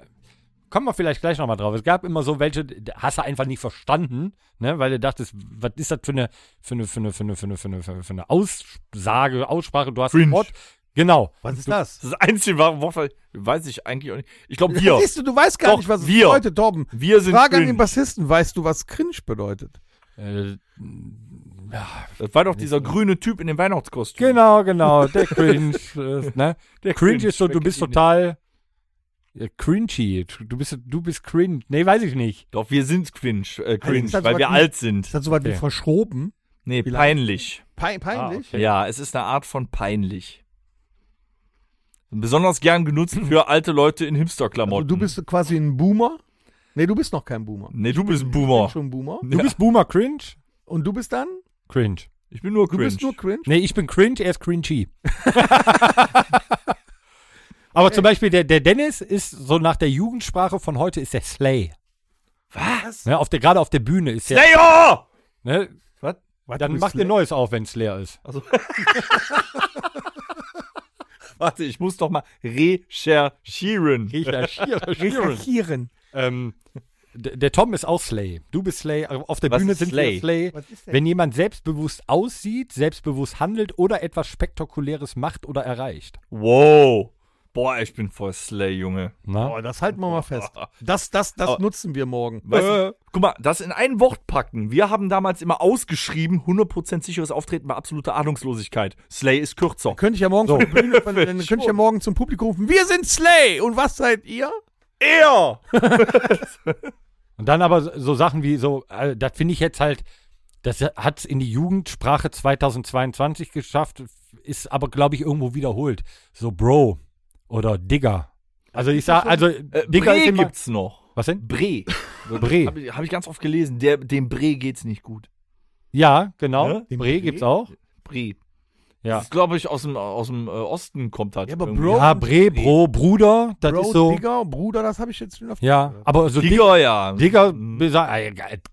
kommen wir vielleicht gleich nochmal drauf, es gab immer so welche, hast du einfach nicht verstanden, ne? Weil du dachtest, was ist das für eine, für eine, für eine, für eine, für eine, für eine, für eine Aussage, Aussprache, du hast Fringe. Ein Wort. Genau. Was ist du, das? Das einzige Wort, weiß ich eigentlich auch nicht. Ich glaube, wir. Siehst du, du weißt gar Doch, nicht, was es wir. bedeutet, Torben. Wir sind Frage cringe. An den Bassisten, weißt du, was cringe bedeutet? Äh, Ja, das war doch dieser grüne Typ in dem Weihnachtskostüm. Genau, genau, der Cringe. ist, ne? Der Cringe, Cringe ist so, du bist total ja, cringy. Du bist, du bist cringe. Nee, weiß ich nicht. Doch, wir sind cringe, äh, cringe also weil wir alt sind. Ist das so weit okay. wie verschroben? Nee, Vielleicht. peinlich. Pe- peinlich? Ah, okay. Ja, es ist eine Art von peinlich. Besonders gern genutzt für alte Leute in Hipster-Klamotten. Also du bist quasi ein Boomer? Nee, du bist noch kein Boomer. Nee, du bist ein Boomer. Ich bin schon Boomer. Du ja. bist Boomer cringe? Und du bist dann? Cringe. Ich bin nur cringe. Du bist nur cringe? Nee, ich bin cringe, er ist cringy. Aber okay. Zum Beispiel der, der Dennis ist so nach der Jugendsprache von heute ist der Slay. Was? Ja, auf der, gerade auf der Bühne ist der... Slayer! Ne? Was? Dann macht ihr Neues auf, wenn es leer ist. Also. Warte, ich muss doch mal recherchieren. Recherchieren. Recherchieren. ähm... Der Tom ist auch Slay. Du bist Slay. Auf der Was Bühne sind Slay? wir Slay. Wenn jemand selbstbewusst aussieht, selbstbewusst handelt oder etwas Spektakuläres macht oder erreicht. Wow. Boah, ich bin voll Slay, Junge. Boah, das halten wir mal fest. Das, das, das Aber, nutzen wir morgen. Äh, guck mal, das in ein Wort packen. Wir haben damals immer ausgeschrieben, hundert Prozent sicheres Auftreten bei absoluter Ahnungslosigkeit. Slay ist kürzer. Dann könnte ich ja morgen, so. von der Bühne, von, dann könnte ich ja morgen zum Publikum rufen. Wir sind Slay. Und was seid ihr? Er! Und dann aber so Sachen wie so, das finde ich jetzt halt, das hat es in die Jugendsprache zweitausendzweiundzwanzig geschafft, ist aber, glaube ich, irgendwo wiederholt. So Bro oder Digger. Also ich sage, also äh, Digger Bre gibt's noch. Was denn? Bre. Bre. Habe ich, hab ich ganz oft gelesen. Der, dem Bre geht's nicht gut. Ja, genau. Ja? Bre, Bre gibt's auch. Bre. Ja. Das ist, glaube ich, aus dem, aus dem äh, Osten kommt halt. Ja, aber Bro, ja, Bre, Bro, Bruder, das Bro, ist so. Digger, Bruder, das habe ich jetzt wieder. Ja, aber so Digger, Dig- ja. Digger,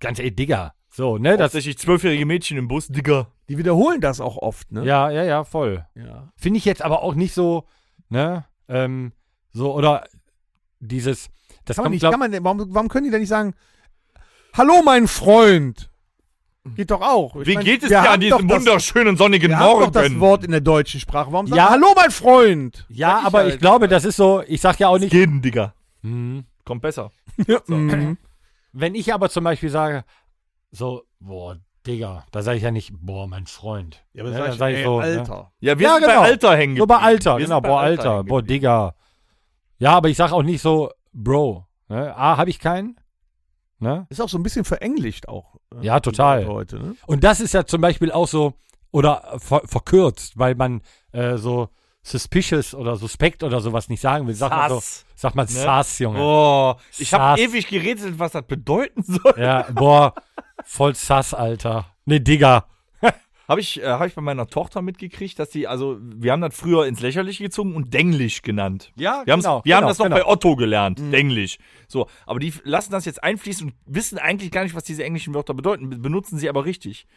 ganz ehrlich, Digger. So, ne? Tatsächlich zwölfjährige Mädchen im Bus, Digger. Die wiederholen das auch oft, ne? Ja, ja, ja, voll. Ja. Finde ich jetzt aber auch nicht so, ne? Ähm, so, oder dieses, das kann man kommt, nicht, glaub, kann man, warum, warum können die denn nicht sagen, hallo mein Freund? Geht doch auch. Ich Wie mein, geht es dir an diesem wunderschönen das, sonnigen wir Morgen? Haben doch das Wort in der deutschen Sprache. Warum sagt ja, hallo mein Freund? Ja, ich aber halt. ich glaube, das ist so, ich sag ja auch nicht. Jeden, Digga. Mhm. Kommt besser. Ja. So. Mhm. Wenn ich aber zum Beispiel sage, so, boah, Digga, da sage ich ja nicht, boah, mein Freund. Ja, aber ja, sag ich, sag ich ey, so, Alter. Ne? Ja, wir ja, sind genau. bei Alter hängen. So bei Alter, wir genau, boah, Alter, Alter boah, Digga. Ja, aber ich sag auch nicht so, Bro. Ne? A, habe ich keinen. Ne? Ist auch so ein bisschen verenglischt auch. Äh, ja, total. Heute, ne? Und das ist ja zum Beispiel auch so, oder ver- verkürzt, weil man äh, so suspicious oder suspekt oder sowas nicht sagen will. Sag mal, so, sag mal ne? Sass, Junge. Boah, ich sass. hab ewig gerätselt, was das bedeuten soll. Ja, boah, voll Sass, Alter. Ne, Digga. Habe ich, äh, hab ich bei meiner Tochter mitgekriegt, dass die, also, wir haben das früher ins Lächerliche gezogen und Denglisch genannt. Ja, wir genau. Wir genau, haben das noch genau. bei Otto gelernt, mhm. Denglisch. So, aber die lassen das jetzt einfließen und wissen eigentlich gar nicht, was diese englischen Wörter bedeuten, benutzen sie aber richtig.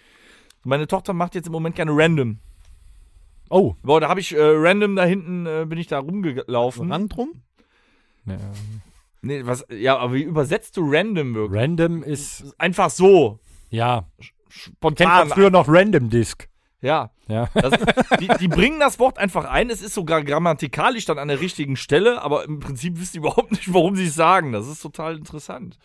Meine Tochter macht jetzt im Moment gerne Random. Oh. Boah, da habe ich äh, Random da hinten, äh, bin ich da rumgelaufen. Rand rum? Ja. Nee, was, ja, aber wie übersetzt du Random wirklich? Random ist... Einfach so. Ja, spontan. Kennt man früher noch Random Disc. Ja. ja. Das ist, die, die bringen das Wort einfach ein. Es ist sogar grammatikalisch dann an der richtigen Stelle, aber im Prinzip wissen die überhaupt nicht, warum sie es sagen. Das ist total interessant.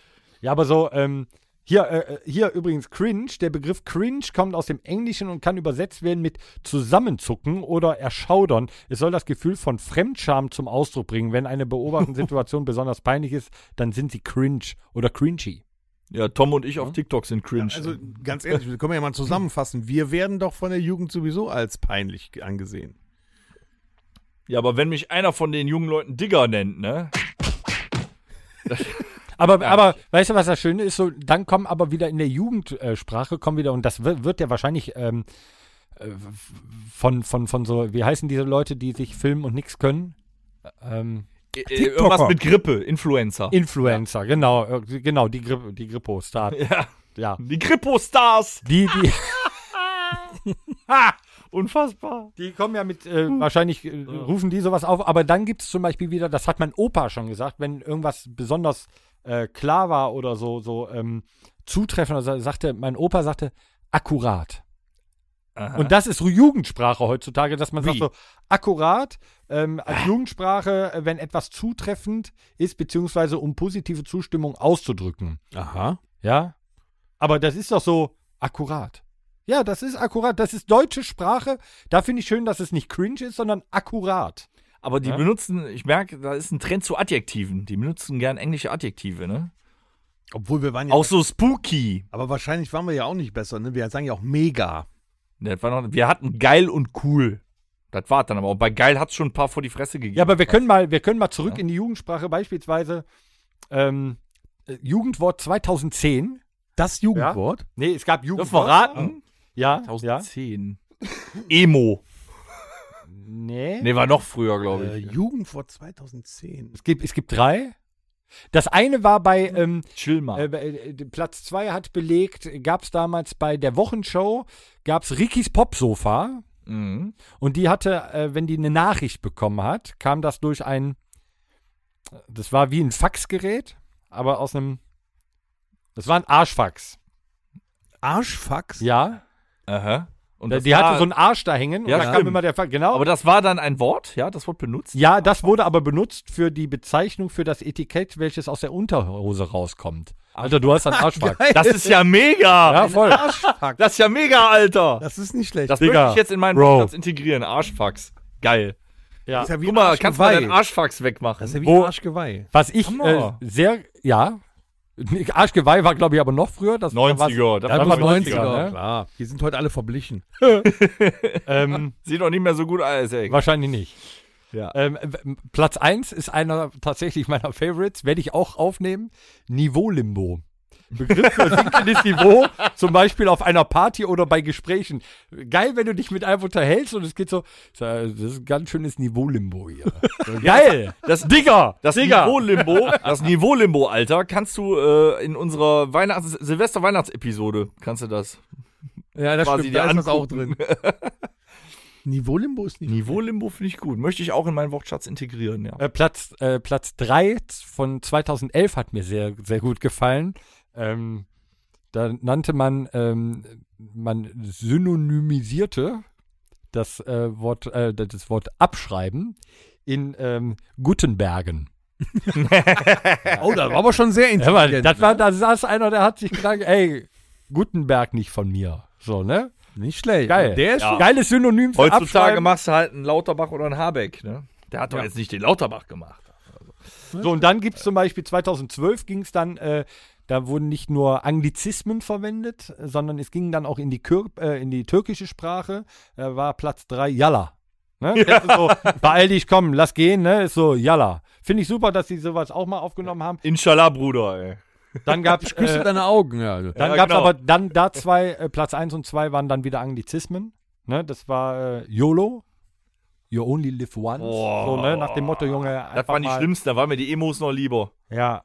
Ja, aber so, ähm, hier, äh, hier übrigens Cringe. Der Begriff Cringe kommt aus dem Englischen und kann übersetzt werden mit zusammenzucken oder erschaudern. Es soll das Gefühl von Fremdscham zum Ausdruck bringen. Wenn eine beobachtende Situation besonders peinlich ist, dann sind sie cringe oder cringy. Ja, Tom und ich auf TikTok sind cringe. Ja, also ganz ehrlich, wir können ja mal zusammenfassen. Wir werden doch von der Jugend sowieso als peinlich angesehen. Ja, aber wenn mich einer von den jungen Leuten Digger nennt, ne? aber, ja. aber, weißt du, was das Schöne ist? So, dann kommen aber wieder in der Jugendsprache, kommen wieder, und das wird ja wahrscheinlich ähm, von, von, von so, wie heißen diese Leute, die sich filmen und nichts können? Ähm. TikToker. Irgendwas mit Grippe, Influencer. Influencer, ja. genau, genau, die Grippe, die Grippo-Stars. Ja. ja. Die Grippo-Stars! Die, die. Unfassbar. Die kommen ja mit, äh, wahrscheinlich äh, rufen die sowas auf, aber dann gibt es zum Beispiel wieder, das hat mein Opa schon gesagt, wenn irgendwas besonders äh, klar war oder so, so ähm, zutreffend, also sagte, mein Opa sagte, akkurat. Aha. Und das ist Jugendsprache heutzutage, dass man Wie? sagt so, akkurat, ähm, als ah. Jugendsprache, wenn etwas zutreffend ist, beziehungsweise um positive Zustimmung auszudrücken. Aha. Ja, aber das ist doch so akkurat. Ja, das ist akkurat, das ist deutsche Sprache. Da finde ich schön, dass es nicht cringe ist, sondern akkurat. Aber die ja? benutzen, ich merke, da ist ein Trend zu Adjektiven. Die benutzen gern englische Adjektive, ne? Obwohl wir waren ja... Auch so spooky. Aber wahrscheinlich waren wir ja auch nicht besser, ne? Wir sagen ja auch mega. Das war noch, wir hatten geil und cool. Das war dann aber auch. Bei geil hat es schon ein paar vor die Fresse gegeben. Ja, aber wir können mal, wir können mal zurück ja. in die Jugendsprache. Beispielsweise ähm, Jugendwort zwanzig zehn. Das Jugendwort? Ja. Nee, es gab Jugendwort. Dürfen wir raten? Ja. zwanzig zehn. Ja. Emo. Nee. Nee, war noch früher, glaube ich. Äh, Jugendwort zwanzig zehn. Es gibt, es gibt drei. Das eine war bei ähm, Chill mal. Äh, Platz zwei hat belegt, gab es damals bei der Wochenshow, gab es Rikis Popsofa. Mhm. Und die hatte, äh, wenn die eine Nachricht bekommen hat, kam das durch ein, das war wie ein Faxgerät, aber aus einem, das war ein Arschfax. Arschfax? Ja. Aha. Und das die war, hatte so einen Arsch da hängen. Ja, und da kam immer der Fall, genau. Aber das war dann ein Wort, ja, das wurde benutzt. Ja, das wurde aber benutzt für die Bezeichnung für das Etikett, welches aus der Unterhose rauskommt. Alter, du hast einen Arschfax. Das ist ja mega. Ja, voll. Arschfax. Das ist ja mega, Alter. Das ist nicht schlecht. Das Digga, möchte ich jetzt in meinen Wortschatz integrieren. Arschfax. Geil. Ja. Das ist ja wie Guck mal, kannst du mal deinen Arschfax wegmachen. Das ist ja wie ein Arschgeweih. Was ich äh, sehr, ja... Arschgeweih war, glaube ich, aber noch früher. Das neunziger. Das war neunziger, ne? Klar. Die sind heute alle verblichen. ähm, Sieht doch nicht mehr so gut aus, ey. Wahrscheinlich nicht. Ja. Ähm, Platz eins ist einer tatsächlich meiner Favorites. Werde ich auch aufnehmen. Niveau-Limbo. Begriff für sinkendes Niveau, zum Beispiel auf einer Party oder bei Gesprächen. Geil, wenn du dich mit einem unterhältst und es geht so, das ist ein ganz schönes Niveau-Limbo hier. Geil! Das, Digger, das Digger. Niveau-Limbo, das Niveau-Limbo, Alter, kannst du äh, in unserer Weihnachts Silvester-Weihnachtsepisode, kannst du das? Ja, das stimmt, da ist das auch drin. Niveau-Limbo ist nicht gut. Niveau-Limbo finde ich gut. Möchte ich auch in meinen Wortschatz integrieren, ja. Äh, Platz, äh, Platz drei von zweitausendelf hat mir sehr, sehr gut gefallen. Ähm, da nannte man, ähm, man synonymisierte das, äh, Wort, äh, das Wort abschreiben in ähm, Gutenbergen. Oh, das war aber schon sehr intelligent. Ja, das war, da saß einer, der hat sich gedacht, ey, Gutenberg nicht von mir. So, ne? Nicht schlecht. Geil. Der ist ja. Geiles Synonym für Heutzutage abschreiben. Machst du halt einen Lauterbach oder einen Habeck, ne? Der hat doch ja. jetzt nicht den Lauterbach gemacht. Also. So, und dann gibt es zum Beispiel zweitausendzwölf ging es dann, äh, da wurden nicht nur Anglizismen verwendet, sondern es ging dann auch in die, Kür- äh, in die türkische Sprache. Da war Platz drei Yalla. Ne? Ja. So, beeil dich, komm, lass gehen, ne? Ist so, Yalla. Finde ich super, dass sie sowas auch mal aufgenommen haben. Inshallah, Bruder, ey. Dann gab's, ich küsse äh, deine Augen. Ja. Dann ja, gab's genau. aber dann da zwei, äh, Platz eins und zwei waren dann wieder Anglizismen. Ne? Das war äh, YOLO. You only live once. Oh. So, ne? Nach dem Motto, Junge. Das waren die mal. Schlimmsten, da waren mir die Emos noch lieber. Ja.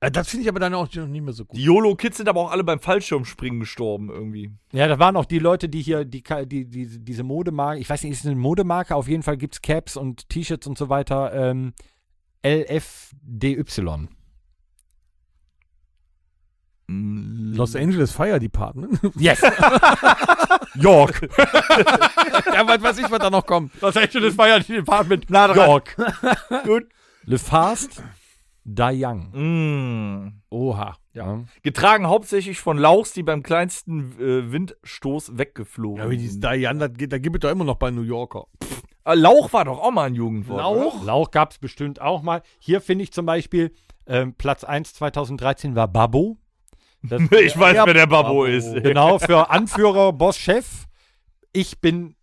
Äh, das finde ich aber dann auch nicht mehr so gut. Die YOLO-Kids sind aber auch alle beim Fallschirmspringen gestorben irgendwie. Ja, da waren auch die Leute, die hier, die, die, die diese Modemarke, ich weiß nicht, ist es eine Modemarke? Auf jeden Fall gibt's Caps und T-Shirts und so weiter. Ähm, L F D Y. Los Angeles Fire Department? Yes! York! Ja, was weiß ich, was da noch kommt. Los Angeles Fire Department, York. Gut. Le Fast, Die Young. Mm. Oha. Ja. Getragen hauptsächlich von Lauchs, die beim kleinsten äh, Windstoß weggeflogen sind. Ja, wie dieses Die Young, da gibt es doch immer noch bei New Yorker. Pff. Lauch war doch auch mal ein Jugendwort. Lauch? Oder? Lauch gab es bestimmt auch mal. Hier finde ich zum Beispiel, ähm, Platz eins zweitausenddreizehn war Babbo. Das, ich weiß, wer der Babbo ist. Genau, für Anführer, Boss, Chef. Ich bin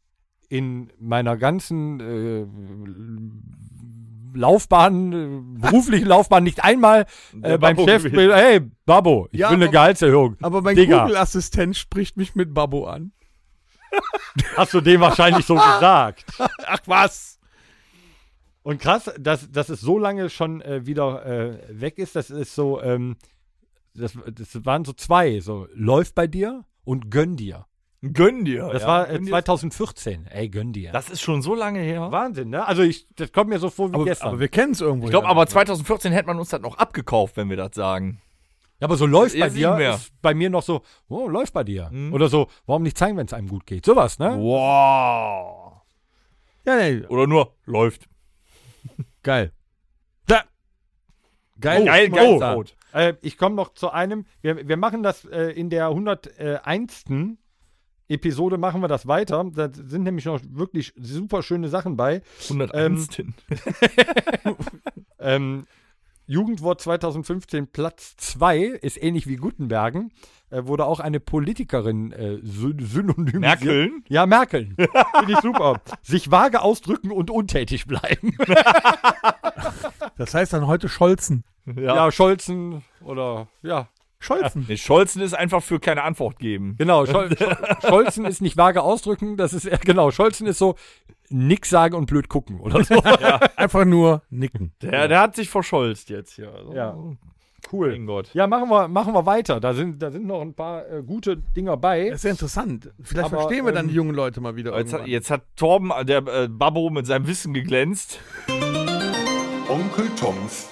in meiner ganzen äh, Laufbahn, äh, beruflichen Laufbahn nicht einmal äh, beim Babbo Chef. Gewählt. Hey, Babbo, ich ja, will eine aber, Gehaltserhöhung. Aber mein Digga. Google-Assistent spricht mich mit Babbo an. Hast du dem wahrscheinlich so gesagt. Ach was. Und krass, dass, dass es so lange schon äh, wieder äh, weg ist, das ist so... Ähm, Das, das waren so zwei, so läuft bei dir und gönn dir. Gönn dir, das ja. war äh, zweitausendvierzehn. Ey, gönn dir. Das ist schon so lange her. Wahnsinn, ne? Also ich, das kommt mir so vor wie aber, gestern. Aber wir kennen es irgendwo. Ich glaube, aber zweitausendvierzehn hätte man uns das noch abgekauft, wenn wir das sagen. Ja, aber so läuft bei dir ist bei mir noch so, oh, läuft bei dir. Mhm. Oder so, warum nicht zeigen, wenn es einem gut geht? Sowas, ne? Wow. Ja, nee. Oder nur läuft. Geil. Da. Geil, oh, geil, geil. Oh. Äh, ich komme noch zu einem, wir, wir machen das äh, in der hunderteins. Episode machen wir das weiter, da sind nämlich noch wirklich super schöne Sachen bei. hunderteins. Ähm, ähm, Jugendwort zweitausendfünfzehn Platz zwei ist ähnlich wie Gutenbergen, äh, wurde auch eine Politikerin äh, synonymisiert. Merkeln? Ja, Merkeln. Finde ich super. Sich vage ausdrücken und untätig bleiben. Das heißt dann heute Scholzen. Ja. ja, Scholzen oder, ja, Scholzen. Nee, Scholzen ist einfach für keine Antwort geben. Genau, Schol- Scholzen ist nicht vage ausdrücken, das ist, genau, Scholzen ist so, nix sagen und blöd gucken oder so. Ja. Einfach nur nicken. Der, der hat sich verscholzt jetzt hier. Also. Ja, cool. Gott. Ja, machen wir, machen wir weiter, da sind, da sind noch ein paar äh, gute Dinger bei. Das ist ja interessant, vielleicht aber, verstehen wir dann ähm, die jungen Leute mal wieder jetzt hat, jetzt hat Torben, der äh, Babbo mit seinem Wissen geglänzt. Onkel Toms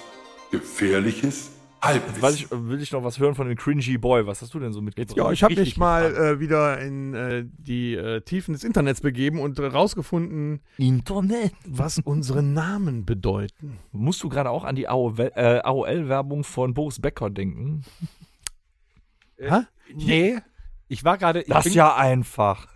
gefährliches Halbwissen. Ich, will ich noch was hören von dem Cringy Boy? Was hast du denn so mitgebracht? Ja, ich habe mich mal äh, wieder in äh, die äh, Tiefen des Internets begeben und äh, rausgefunden, Internet, was unsere Namen bedeuten. Musst du gerade auch an die A O L-Werbung von Boris Becker denken? Äh, Hä? Nee. Ich war gerade. Das ist ja einfach.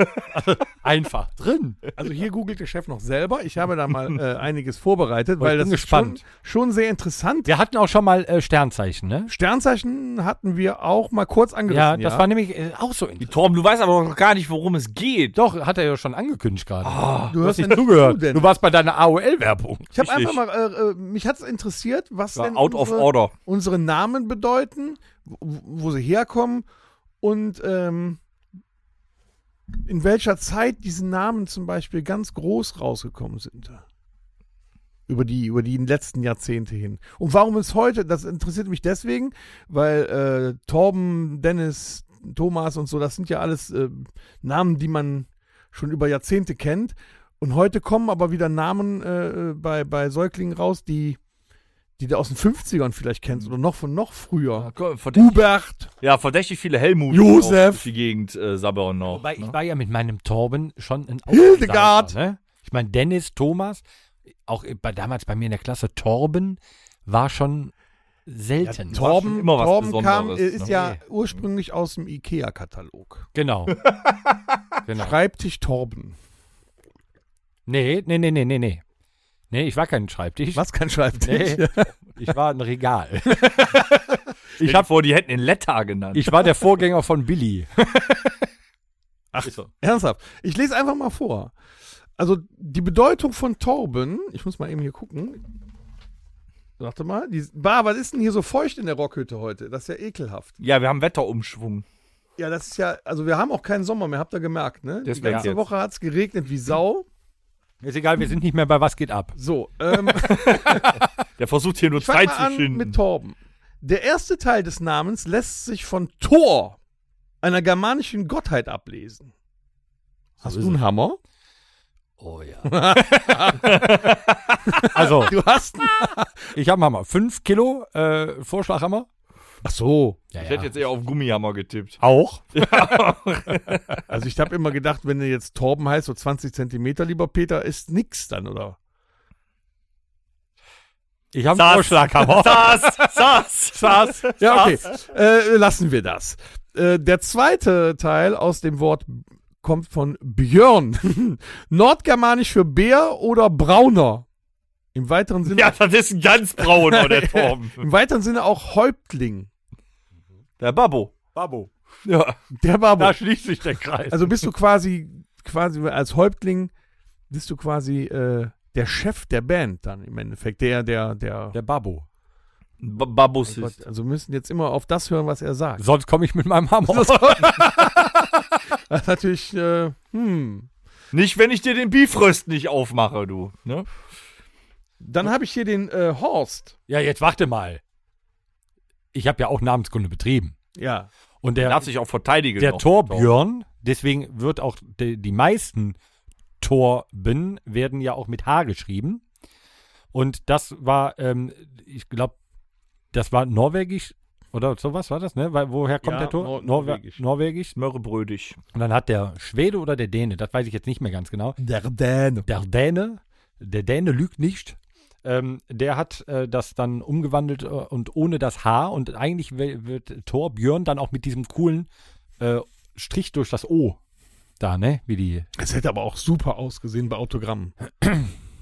Einfach drin. Also hier googelt der Chef noch selber. Ich habe da mal äh, einiges vorbereitet, weil das ist schon, schon sehr interessant. Wir hatten auch schon mal äh, Sternzeichen, ne? Sternzeichen hatten wir auch mal kurz angerissen. Ja, das ja. war nämlich äh, auch so interessant. Torben, du weißt aber noch gar nicht, worum es geht. Doch, hat er ja schon angekündigt gerade. Oh, du, du hast nicht zugehört. Du, du warst bei deiner A O L-Werbung. Ich habe einfach mal, äh, mich hat es interessiert, was ja, denn out unsere, of order. unsere Namen bedeuten, wo, wo sie herkommen. Und ähm, in welcher Zeit diese Namen zum Beispiel ganz groß rausgekommen sind. Über die, über die letzten Jahrzehnte hin. Und warum es heute, das interessiert mich deswegen, weil äh, Torben, Dennis, Thomas und so, das sind ja alles äh, Namen, die man schon über Jahrzehnte kennt. Und heute kommen aber wieder Namen äh, bei, bei Säuglingen raus, die, die du aus den fünfzigern vielleicht kennst oder noch von noch früher. Ja, Hubert. Ja, verdächtig viele Helmut. Josef. Die Gegend äh, sabbern noch. Wobei, ne? Ich war ja mit meinem Torben schon ein Hildegard. Ne? Ich meine, Dennis, Thomas, auch bei, damals bei mir in der Klasse, Torben war schon selten. Ja, Torben, immer was Torben kam, ist ne? ja ursprünglich aus dem Ikea-Katalog. Genau. genau. Schreibtisch Torben. Nee, nee, nee, nee, nee, nee. Nee, ich war kein Schreibtisch. Was, kein Schreibtisch? Nee, ich war ein Regal. Ich hab vor, die hätten ihn Letter genannt. Ich war der Vorgänger von Billy. Ach, so. Ernsthaft? Ich lese einfach mal vor. Also, die Bedeutung von Torben, ich muss mal eben hier gucken. Warte mal. Die, bah, was ist denn hier so feucht in der Rockhütte heute? Das ist ja ekelhaft. Ja, wir haben Wetterumschwung. Ja, das ist ja, also wir haben auch keinen Sommer mehr, habt ihr gemerkt, ne? Deswegen die ganze jetzt. Woche hat's geregnet wie Sau. Ist egal, wir sind nicht mehr bei Was geht ab. So, ähm. Der versucht hier nur ich Zeit zu schinden. Mit Torben. Der erste Teil des Namens lässt sich von Thor, einer germanischen Gottheit, ablesen. So hast du einen Hammer? Oh ja. Also. Du hast einen Hammer. Ich habe einen Hammer. Fünf Kilo äh, Vorschlaghammer. Ach so. Ja, ich ja. hätte jetzt eher auf Gummihammer getippt. Auch? Ja. Also ich habe immer gedacht, wenn du jetzt Torben heißt, so zwanzig Zentimeter, lieber Peter, ist nix dann, oder? Ich habe einen Vorschlaghammer. Sass, sass, sass. Ja, okay. Äh, lassen wir das. Äh, der zweite Teil aus dem Wort kommt von Björn. Nordgermanisch für Bär oder Brauner. Im weiteren Sinne... Ja, das ist ein ganz brauner, der Torben. Im weiteren Sinne auch Häuptling. Der Babbo. Babbo. Ja. Der Babbo. Da schließt sich der Kreis. Also bist du quasi, quasi als Häuptling, bist du quasi äh, der Chef der Band dann im Endeffekt. Der, der, der... Der Babbo. Babus ist. Also wir müssen jetzt immer auf das hören, was er sagt. Sonst komme ich mit meinem Hammer. Das ist natürlich, äh, hm. Nicht, wenn ich dir den Beefröst nicht aufmache, du. Ne? Dann habe ich hier den äh, Horst. Ja, jetzt warte mal. Ich habe ja auch Namenskunde betrieben. Ja. Und der darf sich auch verteidigen. Der Torbjörn, deswegen wird auch de, die meisten Torben werden ja auch mit H geschrieben. Und das war, ähm, ich glaube, das war norwegisch oder sowas war das, ne? Weil, woher kommt ja, der Tor? Nor- norwegisch. Norwegisch. Mörrebrödig. Und dann hat der Schwede oder der Däne, das weiß ich jetzt nicht mehr ganz genau. Der Däne. Der Däne, der Däne lügt nicht. Ähm, der hat äh, das dann umgewandelt äh, und ohne das H und eigentlich w- wird Torbjörn dann auch mit diesem coolen äh, Strich durch das O da, ne? Wie die. Es hätte aber auch super ausgesehen bei Autogrammen.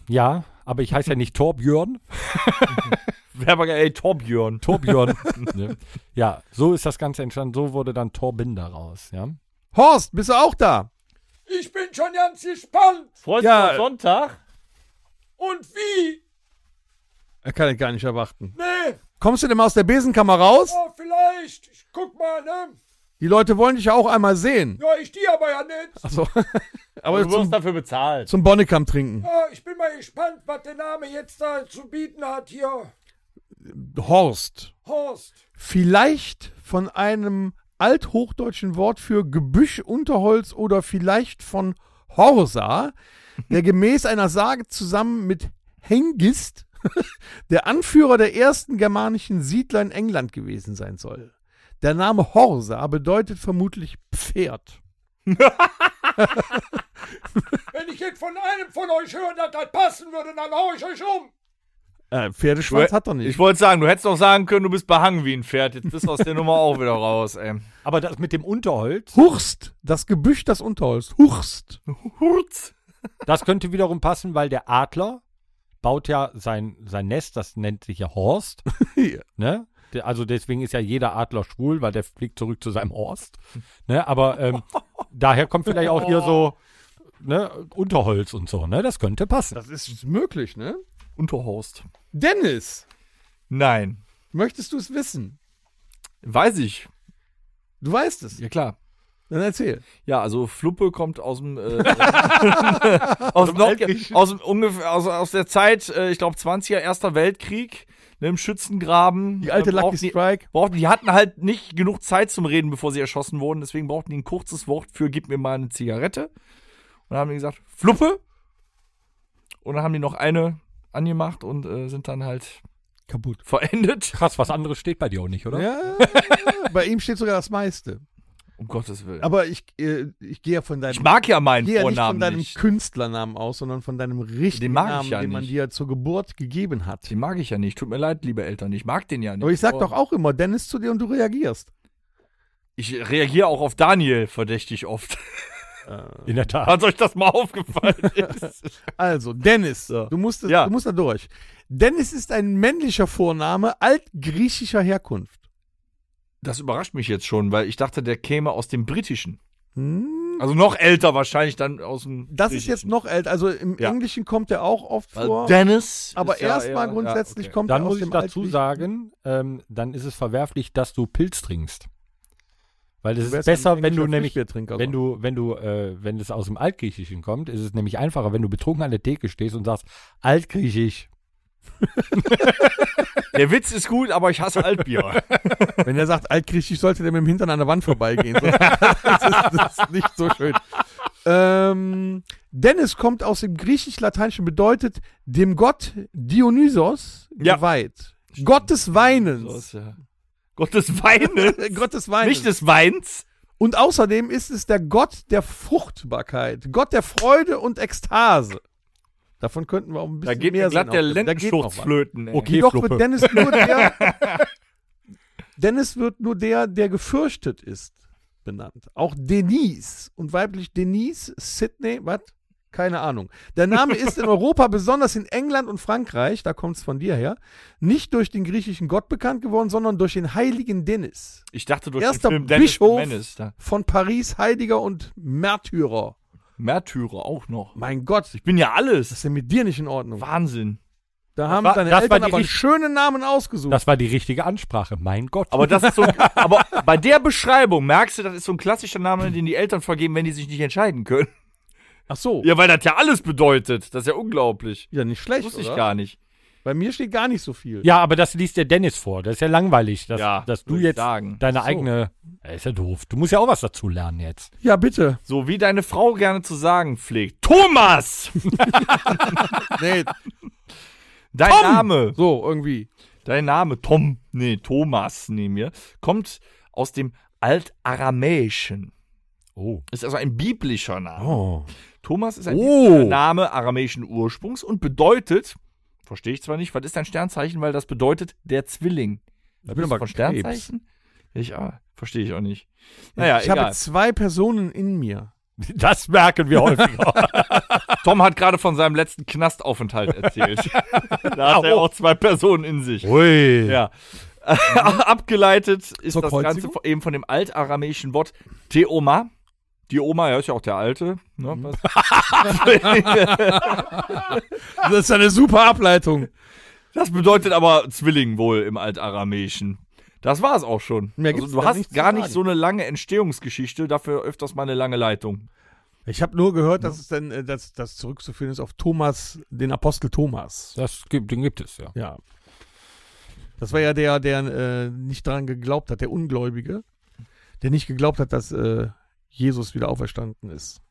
Ja, aber ich heiße ja nicht Torbjörn. Wer aber ey, Torbjörn. Torbjörn. Ne? Ja, so ist das Ganze entstanden. So wurde dann Torben daraus, ja. Horst, bist du auch da? Ich bin schon ganz gespannt. Freust ja. dich auf Sonntag? Und wie? Er kann es gar nicht erwarten. Nee. Kommst du denn mal aus der Besenkammer raus? Oh, vielleicht. Ich guck mal, ne? Die Leute wollen dich ja auch einmal sehen. Ja, ich die aber ja nicht. Achso. Aber du wirst zum, dafür bezahlt. Zum Bonnekamp trinken. Ja, ich bin mal gespannt, was der Name jetzt da zu bieten hat hier. Horst. Horst. Vielleicht von einem althochdeutschen Wort für Gebüsch, Unterholz oder vielleicht von Horsa, der gemäß einer Sage zusammen mit Hengist der Anführer der ersten germanischen Siedler in England gewesen sein soll. Der Name Horsa bedeutet vermutlich Pferd. Wenn ich jetzt von einem von euch höre, dass das passen würde, dann hau ich euch um. Äh, Pferdeschwanz du, hat er nicht. Ich wollte sagen, du hättest doch sagen können, du bist behangen wie ein Pferd. Jetzt bist du aus der Nummer auch wieder raus, ey. Aber das mit dem Unterholz? Hurst. Das Gebüsch, das Unterholz. Hurst. Hurz. Das könnte wiederum passen, weil der Adler baut ja sein, sein Nest, das nennt sich ja Horst. Ja. Ne? Also deswegen ist ja jeder Adler schwul, weil der fliegt zurück zu seinem Horst. Ne? Aber ähm, daher kommt vielleicht auch hier so ne, Unterholz und so. Ne? Das könnte passen. Das ist möglich, ne? Unterhorst. Dennis! Nein. Möchtest du es wissen? Weiß ich. Du weißt es? Ja, klar. Dann erzähl. Ja, also Fluppe kommt aus dem äh, aus, dem aus, dem, ungefähr, aus, aus der Zeit, äh, ich glaube zwanziger, Erster Weltkrieg, ne, im Schützengraben. Die alte äh, Lucky die, Strike. Brauchten, die hatten halt nicht genug Zeit zum Reden, bevor sie erschossen wurden. Deswegen brauchten die ein kurzes Wort für, gib mir mal eine Zigarette. Und dann haben die gesagt, Fluppe. Und dann haben die noch eine angemacht und äh, sind dann halt kaputt. Verendet. Krass, was anderes steht bei dir auch nicht, oder? Ja, bei ihm steht sogar das meiste. Um Gottes Willen. Aber ich, äh, ich gehe ja von deinem... Ich mag ja meinen Vornamen nicht. Ich gehe ja nicht von deinem nicht. Künstlernamen aus, sondern von deinem richtigen Namen, ja den man nicht. dir zur Geburt gegeben hat. Den mag ich ja nicht. Tut mir leid, liebe Eltern. Ich mag den ja nicht. Aber ich sag oh. doch auch immer Dennis zu dir und du reagierst. Ich reagiere auch auf Daniel verdächtig oft. In der Tat. Hat euch das mal aufgefallen? Also, Dennis. So. Du musst, ja. du musst da durch. Dennis ist ein männlicher Vorname altgriechischer Herkunft. Das überrascht mich jetzt schon, weil ich dachte, der käme aus dem Britischen. Hm. Also noch älter wahrscheinlich dann aus dem Das Britischen. Ist jetzt noch älter. Also im ja. Englischen kommt er auch oft weil vor. Dennis. Aber erstmal ja, grundsätzlich ja, okay. kommt dann er aus dem Dann muss ich dazu sagen, ähm, dann ist es verwerflich, dass du Pilz trinkst. Weil es ist besser, wenn du nämlich, wenn du, wenn du, äh, wenn es aus dem Altgriechischen kommt, ist es nämlich einfacher, wenn du betrunken an der Theke stehst und sagst, Altgriechisch. Der Witz ist gut, aber ich hasse Altbier. Wenn er sagt, Altgriechisch, sollte der mit dem Hintern an der Wand vorbeigehen. Das ist, das ist nicht so schön. Ähm, Dennis kommt aus dem Griechisch-Lateinischen, bedeutet dem Gott Dionysos ja. geweiht. Stimmt. Gott des Weinens. Ja. Gottes Weines. Gottes Weines. Nicht des Weins. Und außerdem ist es der Gott der Fruchtbarkeit, Gott der Freude und Ekstase. Davon könnten wir auch ein bisschen da mehr sagen. Da geht der Lendenschurz-Flöten. Okay, Jedoch Fluppe. Wird Dennis nur der, Dennis wird nur der, der gefürchtet ist, benannt. Auch Denise und weiblich Denise, Sydney, was? Keine Ahnung. Der Name ist in Europa, besonders in England und Frankreich, da kommt es von dir her, nicht durch den griechischen Gott bekannt geworden, sondern durch den heiligen Dennis. Ich dachte durch Erster den Film Dennis Bischof Menes, da. Von Paris, Heiliger und Märtyrer. Märtyrer auch noch. Mein Gott. Ich bin ja alles. Das ist ja mit dir nicht in Ordnung. Wahnsinn. Da haben war, deine Eltern aber schönen Namen ausgesucht. Das war die richtige Ansprache, mein Gott. Aber, das ist so, aber bei der Beschreibung merkst du, das ist so ein klassischer Name, den die Eltern vergeben, wenn die sich nicht entscheiden können. Ach so. Ja, weil das ja alles bedeutet. Das ist ja unglaublich. Ja, nicht schlecht, das wusste ich gar nicht. Bei mir steht gar nicht so viel. Ja, aber das liest der Dennis vor. Das ist ja langweilig, dass, ja, dass du jetzt sagen. deine so. eigene... Das ist ja doof. Du musst ja auch was dazu lernen jetzt. Ja, bitte. So wie deine Frau gerne zu sagen pflegt. Thomas! Nee. Dein Tom! Name. So, irgendwie. Dein Name, Tom. Nee, Thomas nehmen wir. Kommt aus dem Altaramäischen. Oh. Ist also ein biblischer Name. Oh. Thomas ist ein oh. biblischer Name aramäischen Ursprungs und bedeutet, verstehe ich zwar nicht, was ist dein Sternzeichen, weil das bedeutet der Zwilling. Da bin ich aber von Sternzeichen? Ich, ah, verstehe ich auch nicht. Naja, ich egal. habe zwei Personen in mir. Das merken wir häufiger. Tom hat gerade von seinem letzten Knastaufenthalt erzählt. Da hat er auch zwei Personen in sich. Ui. Ja. Abgeleitet ist Zur das Kreuzigung? Ganze eben von dem altaramäischen Wort Theoma. Die Oma, ja, ist ja auch der Alte. Ne? Das ist eine super Ableitung. Das bedeutet aber Zwilling wohl im Altaramäischen. Das war es auch schon. Also, du hast gar nicht so eine lange Entstehungsgeschichte, dafür öfters mal eine lange Leitung. Ich habe nur gehört, dass es denn, dass das zurückzuführen ist auf Thomas, den Apostel Thomas. Das gibt, den gibt es, ja. Ja. Das war ja der, der äh, nicht daran geglaubt hat, der Ungläubige, der nicht geglaubt hat, dass... Äh, Jesus wieder auferstanden ist.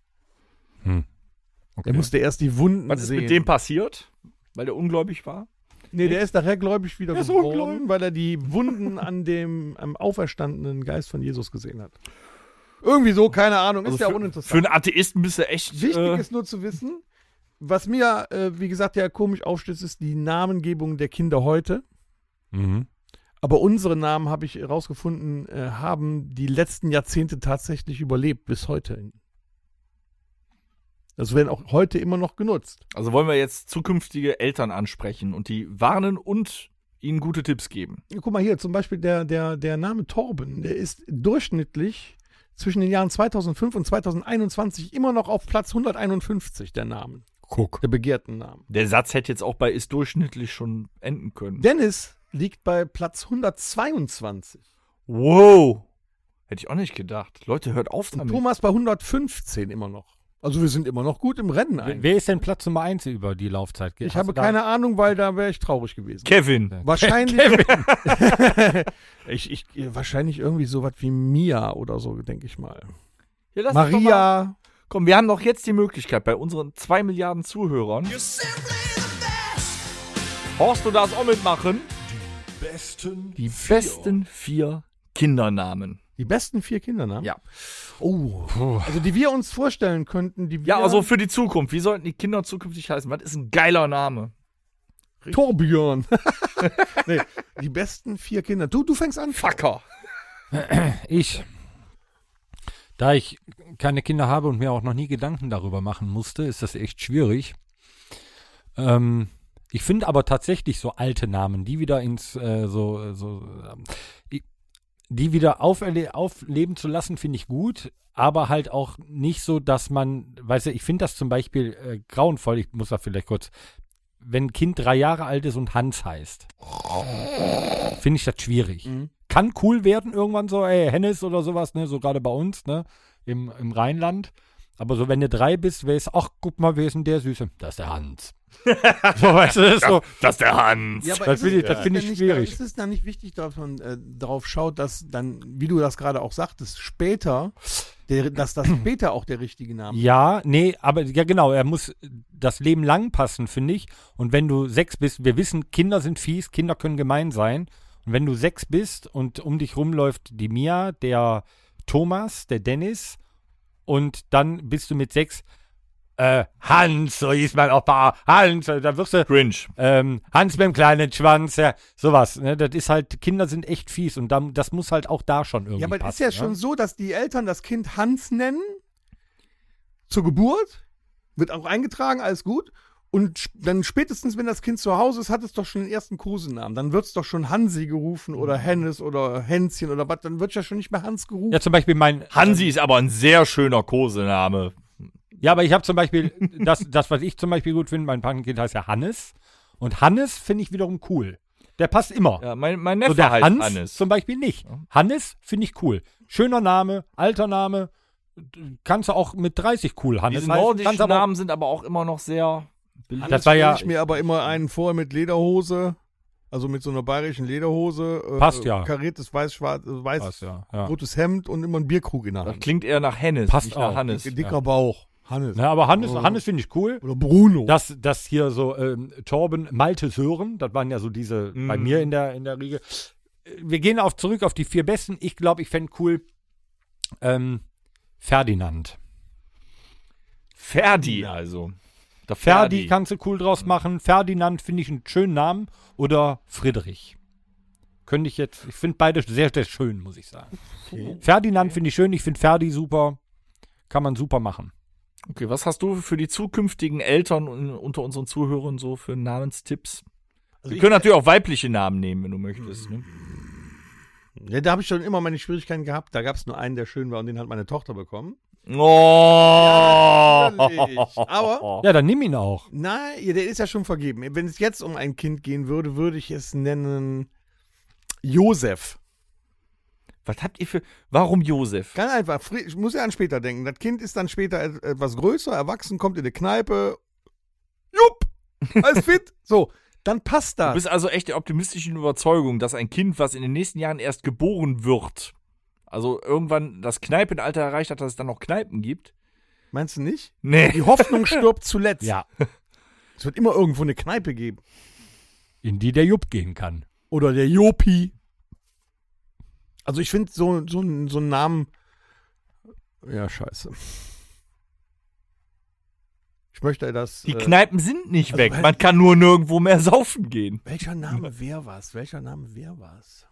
Hm. Okay. Er musste erst die Wunden sehen. Was ist sehen. mit dem passiert? Weil der ungläubig war? Nee, Echt? der ist nachher gläubig wieder er geworden, weil er die Wunden an dem am auferstandenen Geist von Jesus gesehen hat. Irgendwie so, keine Ahnung, also ist ja für, uninteressant. Für einen Atheisten bist du echt... Wichtig äh, ist nur zu wissen, was mir, äh, wie gesagt, ja komisch aufstößt, ist die Namengebung der Kinder heute. Mhm. Aber unsere Namen, habe ich herausgefunden, äh, haben die letzten Jahrzehnte tatsächlich überlebt, bis heute. Das werden auch heute immer noch genutzt. Also wollen wir jetzt zukünftige Eltern ansprechen und die warnen und ihnen gute Tipps geben. Ja, guck mal hier, zum Beispiel der, der, der Name Torben, der ist durchschnittlich zwischen den Jahren zweitausendfünf und zweitausendeinundzwanzig immer noch auf Platz hunderteinundfünfzig der Namen. Guck. Der begehrten Namen. Der Satz hätte jetzt auch bei ist durchschnittlich schon enden können. Dennis liegt bei Platz hundertzweiundzwanzig. Wow. Hätte ich auch nicht gedacht. Leute, hört auf damit. Und Thomas bei hundertfünfzehn immer noch. Also wir sind immer noch gut im Rennen eigentlich. Wer ist denn Platz Nummer eins über die Laufzeit? Ich Hast habe keine Ahnung, weil da wäre ich traurig gewesen. Kevin. Wahrscheinlich. Kevin. ich, ich, wahrscheinlich irgendwie sowas wie Mia oder so, denke ich mal. Ja, Maria. Komm, wir haben doch jetzt die Möglichkeit bei unseren zwei Milliarden Zuhörern. Horst, du darfst auch mitmachen. Die besten, die vier. besten vier Kindernamen. Die besten vier Kindernamen? Ja. Oh. Also die wir uns vorstellen könnten. Die wir ja, also für die Zukunft. Wie sollten die Kinder zukünftig heißen? Was ist ein geiler Name? Torbjörn. Nee, die besten vier Kinder. Du, du fängst an. Fucker. Ich. Da ich keine Kinder habe und mir auch noch nie Gedanken darüber machen musste, ist das echt schwierig. Ähm, ich finde aber tatsächlich so alte Namen, die wieder ins äh, so, so äh, die wieder auferle- aufleben zu lassen, finde ich gut, aber halt auch nicht so, dass man, weißt du, ich finde das zum Beispiel äh, grauenvoll, ich muss da vielleicht kurz, wenn ein Kind drei Jahre alt ist und Hans heißt, finde ich das schwierig. Mhm. Kann cool werden irgendwann so, ey, Hennes oder sowas, ne, so gerade bei uns, ne, im, im Rheinland. Aber so, wenn du drei bist, wär's, ach, guck mal, wer ist denn der Süße? Das ist der Hans. So, weißt du, das ist so. Das ist der Hans. Ja, das finde ich, ja. find ich schwierig. Nicht, ist es dann nicht wichtig, dass man äh, darauf schaut, dass dann, wie du das gerade auch sagtest, später, der, dass das später auch der richtige Name ist? Ja, nee, aber, ja genau, er muss das Leben lang passen, finde ich. Und wenn du sechs bist, wir wissen, Kinder sind fies, Kinder können gemein sein. Und wenn du sechs bist und um dich rumläuft die Mia, der Thomas, der Dennis und dann bist du mit sechs äh, Hans, so hieß man auch paar Hans, dann wirst du Cringe. Ähm, Hans mit dem kleinen Schwanz, ja, sowas. Ne? Das ist halt, Kinder sind echt fies und dann, das muss halt auch da schon irgendwie passen. Ja, aber es ist ja, ja schon so, dass die Eltern das Kind Hans nennen, zur Geburt, wird auch eingetragen, alles gut. Und dann spätestens, wenn das Kind zu Hause ist, hat es doch schon den ersten Kosenamen. Dann wird es doch schon Hansi gerufen oder Hennes oder Hänschen oder was. Dann wird ja schon nicht mehr Hans gerufen. Ja, zum Beispiel mein... Hansi ist aber ein sehr schöner Kosename. Ja, aber ich habe zum Beispiel... das, das, was ich zum Beispiel gut finde, mein Patenkind heißt ja Hannes. Und Hannes finde ich wiederum cool. Der passt immer. Ja, mein, mein Neffe so der heißt Hans Hannes. Zum Beispiel nicht. Hannes finde ich cool. Schöner Name, alter Name. Kannst du auch mit dreißig cool Hannes heißen. Die nordischen Namen sind aber auch immer noch sehr... Hannes, das war ja, ich mir aber immer einen vor mit Lederhose, also mit so einer bayerischen Lederhose. Passt äh, ja. Kariertes weiß-schwarz, weiß, passt, ja, ja. rotes Hemd und immer einen Bierkrug in der Hand. Das klingt eher nach Hennes, passt nicht auch. Nach Hannes. Dicker ja. Bauch, Hannes. Na, aber Hannes, oh. Hannes finde ich cool. Oder Bruno. Das, das hier so ähm, Torben, Malte, Sören, das waren ja so diese mm. bei mir in der, in der Riege. Wir gehen auf, zurück auf die vier Besten. Ich glaube, ich fände cool ähm, Ferdinand. Ferdi also. Ferdi, Ferdi kannst du cool draus machen. Ferdinand finde ich einen schönen Namen. Oder Friedrich. Könnte ich jetzt, ich finde beide sehr, sehr schön, muss ich sagen. Okay. Ferdinand okay. finde ich schön, ich finde Ferdi super. Kann man super machen. Okay, was hast du für die zukünftigen Eltern unter unseren Zuhörern so für Namenstipps? Also wir können natürlich auch weibliche Namen nehmen, wenn du möchtest. Ne? Ja, da habe ich schon immer meine Schwierigkeiten gehabt. Da gab es nur einen, der schön war und den hat meine Tochter bekommen. Oh! Ja, aber ja, dann nimm ihn auch. Nein, der ist ja schon vergeben. Wenn es jetzt um ein Kind gehen würde, würde ich es nennen Josef. Was habt ihr für... Warum Josef? Ganz einfach. Ich muss ja an später denken. Das Kind ist dann später etwas größer, erwachsen, kommt in die Kneipe. Jupp! Alles fit. So, dann passt das. Du bist also echt der optimistischen Überzeugung, dass ein Kind, was in den nächsten Jahren erst geboren wird... Also irgendwann das Kneipenalter erreicht hat, dass es dann noch Kneipen gibt. Meinst du nicht? Nee. Die Hoffnung stirbt zuletzt. Ja. Es wird immer irgendwo eine Kneipe geben. In die der Jupp gehen kann. Oder der Jopi. Also ich finde so, so, so einen Namen... Ja, scheiße. Ich möchte das... Die Kneipen äh, sind nicht also weg. Weil, man kann nur nirgendwo mehr saufen gehen. Welcher Name wäre was? Welcher Name wäre was?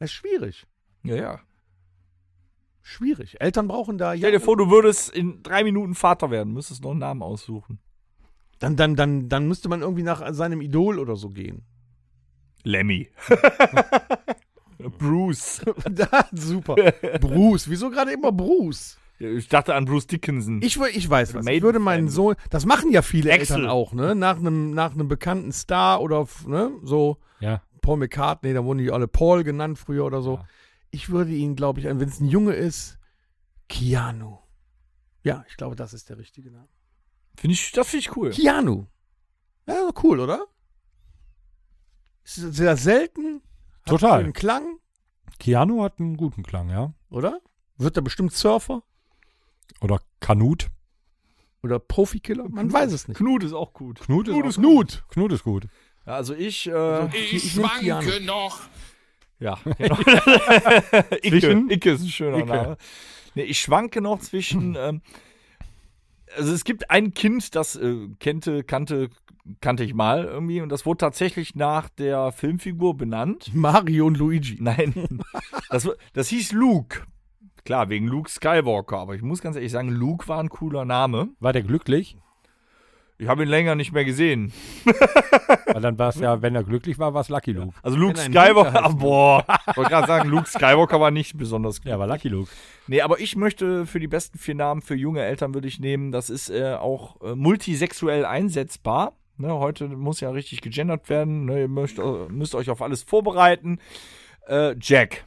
Das ist schwierig. Ja, ja. Schwierig. Eltern brauchen da... Stell dir vor, du würdest in drei Minuten Vater werden, müsstest noch einen Namen aussuchen. Dann, dann, dann, dann müsste man irgendwie nach seinem Idol oder so gehen. Lemmy. Bruce. Da, super. Bruce. Wieso gerade immer Bruce? Ich dachte an Bruce Dickinson. Ich, ich weiß was. Ich würde meinen Sohn... Das machen ja viele Excel. Eltern auch, ne? Nach einem, nach einem bekannten Star oder ne? so... Ja. Paul McCartney, da wurden die alle Paul genannt früher oder so. Ja. Ich würde ihn, glaube ich, wenn es ein Junge ist, Keanu. Ja, ich glaube, das ist der richtige Name. Finde ich, das finde ich cool. Keanu. Ja, cool, oder? Ist sehr selten. Total. Hat einen Klang. Keanu hat einen guten Klang, ja. Oder? Wird er bestimmt Surfer? Oder Kanut? Oder Profikiller? Man weiß es nicht. Knut ist auch gut. Knut, Knut ist, ist gut. gut. Knut ist gut. Ja, also ich... Äh, ich, ich schwanke noch. Ja. Genau. Icke. Icke ist ein schöner Icke. Name. Nee, ich schwanke noch zwischen... Ähm, also es gibt ein Kind, das äh, kannte, kannte, kannte ich mal irgendwie. Und das wurde tatsächlich nach der Filmfigur benannt. Mario und Luigi. Nein. Das, das hieß Luke. Klar, wegen Luke Skywalker. Aber ich muss ganz ehrlich sagen, Luke war ein cooler Name. War der glücklich? Ich habe ihn länger nicht mehr gesehen. Weil dann war es ja, wenn er glücklich war, war es Lucky Luke. Also Luke Skywalker, ah, boah. Ich wollte gerade sagen, Luke Skywalker war nicht besonders gut. Ja, war Lucky Luke. Nee, aber ich möchte für die besten vier Namen für junge Eltern würde ich nehmen, das ist äh, auch äh, multisexuell einsetzbar. Ne, heute muss ja richtig gegendert werden. Ne, ihr müsst, müsst euch auf alles vorbereiten. Äh, Jack.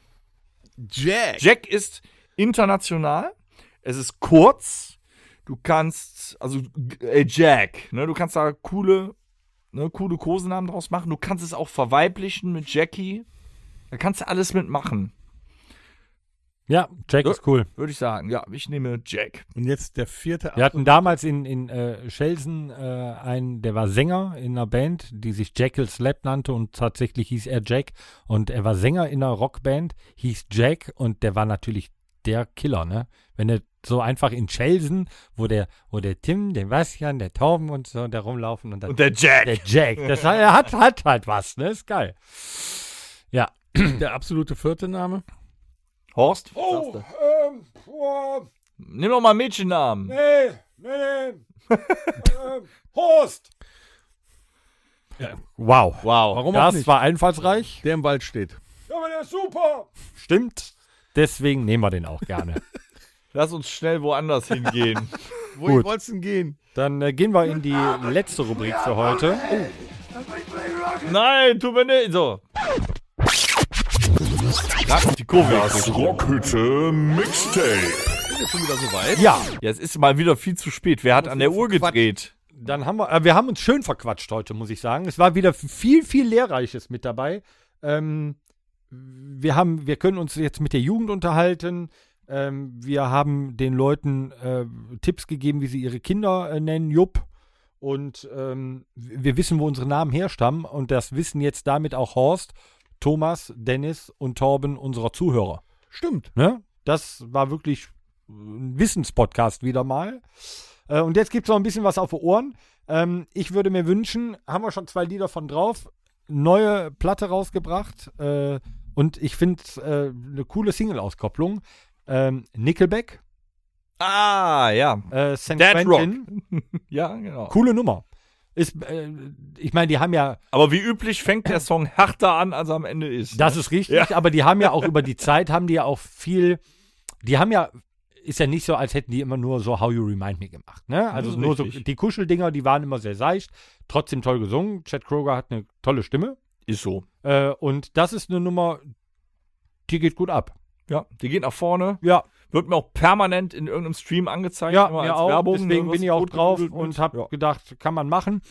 Jack. Jack ist international. Es ist kurz. Du kannst, also ey Jack, ne, du kannst da coole, ne, coole Kosenamen draus machen. Du kannst es auch verweiblichen mit Jackie. Da kannst du alles mitmachen. Ja, Jack so, ist cool. Würde ich sagen, ja, ich nehme Jack. Und jetzt der vierte. Wir hatten damals in, in äh, Schelsen äh, einen, der war Sänger in einer Band, die sich Jekyll Slap nannte und tatsächlich hieß er Jack. Und er war Sänger in einer Rockband, hieß Jack und der war natürlich der Killer, ne? Wenn er so einfach in Schelsen, wo der, wo der Tim, der Bastian, der Torben und so da rumlaufen. Und, dann und der Jack. Der Jack. Das hat, hat halt was, ne? Ist geil. Ja. Der absolute vierte Name? Horst? Oh, ähm, oh. Nimm doch mal Mädchennamen. Nee, nee, nee. ähm, Horst. Ja. Wow. Wow. Warum das auch nicht? War einfallsreich. Der im Wald steht. Ja, aber der ist super. Stimmt. Deswegen nehmen wir den auch gerne. Lass uns schnell woanders hingehen. Wo wolltest du denn gehen? Dann äh, gehen wir in die letzte Rubrik für heute. Oh. Nein, tu mir nicht. So. Die Kurve das Rockhütte Mixtape. Jetzt sind wir da soweit. Ja. Jetzt ist mal wieder viel zu spät. Wer hat an der Uhr gedreht? Dann haben wir, äh, wir haben uns schön verquatscht heute, muss ich sagen. Es war wieder viel, viel Lehrreiches mit dabei. Ähm, wir haben, wir können uns jetzt mit der Jugend unterhalten. Ähm, wir haben den Leuten äh, Tipps gegeben, wie sie ihre Kinder äh, nennen, Jupp. Und ähm, wir wissen, wo unsere Namen herstammen. Und das wissen jetzt damit auch Horst, Thomas, Dennis und Torben, unserer Zuhörer. Stimmt. Ne? Das war wirklich ein Wissenspodcast wieder mal. Äh, und jetzt gibt es noch ein bisschen was auf die Ohren. Ähm, ich würde mir wünschen, haben wir schon zwei Lieder von drauf, neue Platte rausgebracht. Äh, und ich finde äh, eine coole Single-Auskopplung. Ähm, Nickelback. Ah, ja. Äh, Saint Dead Quentin. Rock. Ja, genau. Coole Nummer. Ist, äh, ich meine, die haben ja... Aber wie üblich fängt der Song härter an, als er am Ende ist. Das ne? ist richtig, ja. Aber die haben ja auch über die Zeit, haben die ja auch viel... Die haben ja... Ist ja nicht so, als hätten die immer nur so How You Remind Me gemacht. Ne? Also nur richtig. So die Kuscheldinger, die waren immer sehr seicht, trotzdem toll gesungen. Chad Kroger hat eine tolle Stimme. Ist so. Äh, und das ist eine Nummer, die geht gut ab. Ja, die geht nach vorne. Ja. Wird mir auch permanent in irgendeinem Stream angezeigt. Ja, immer mir als auch. Werbung, deswegen bin ich auch drauf und habe ja. gedacht, kann man machen.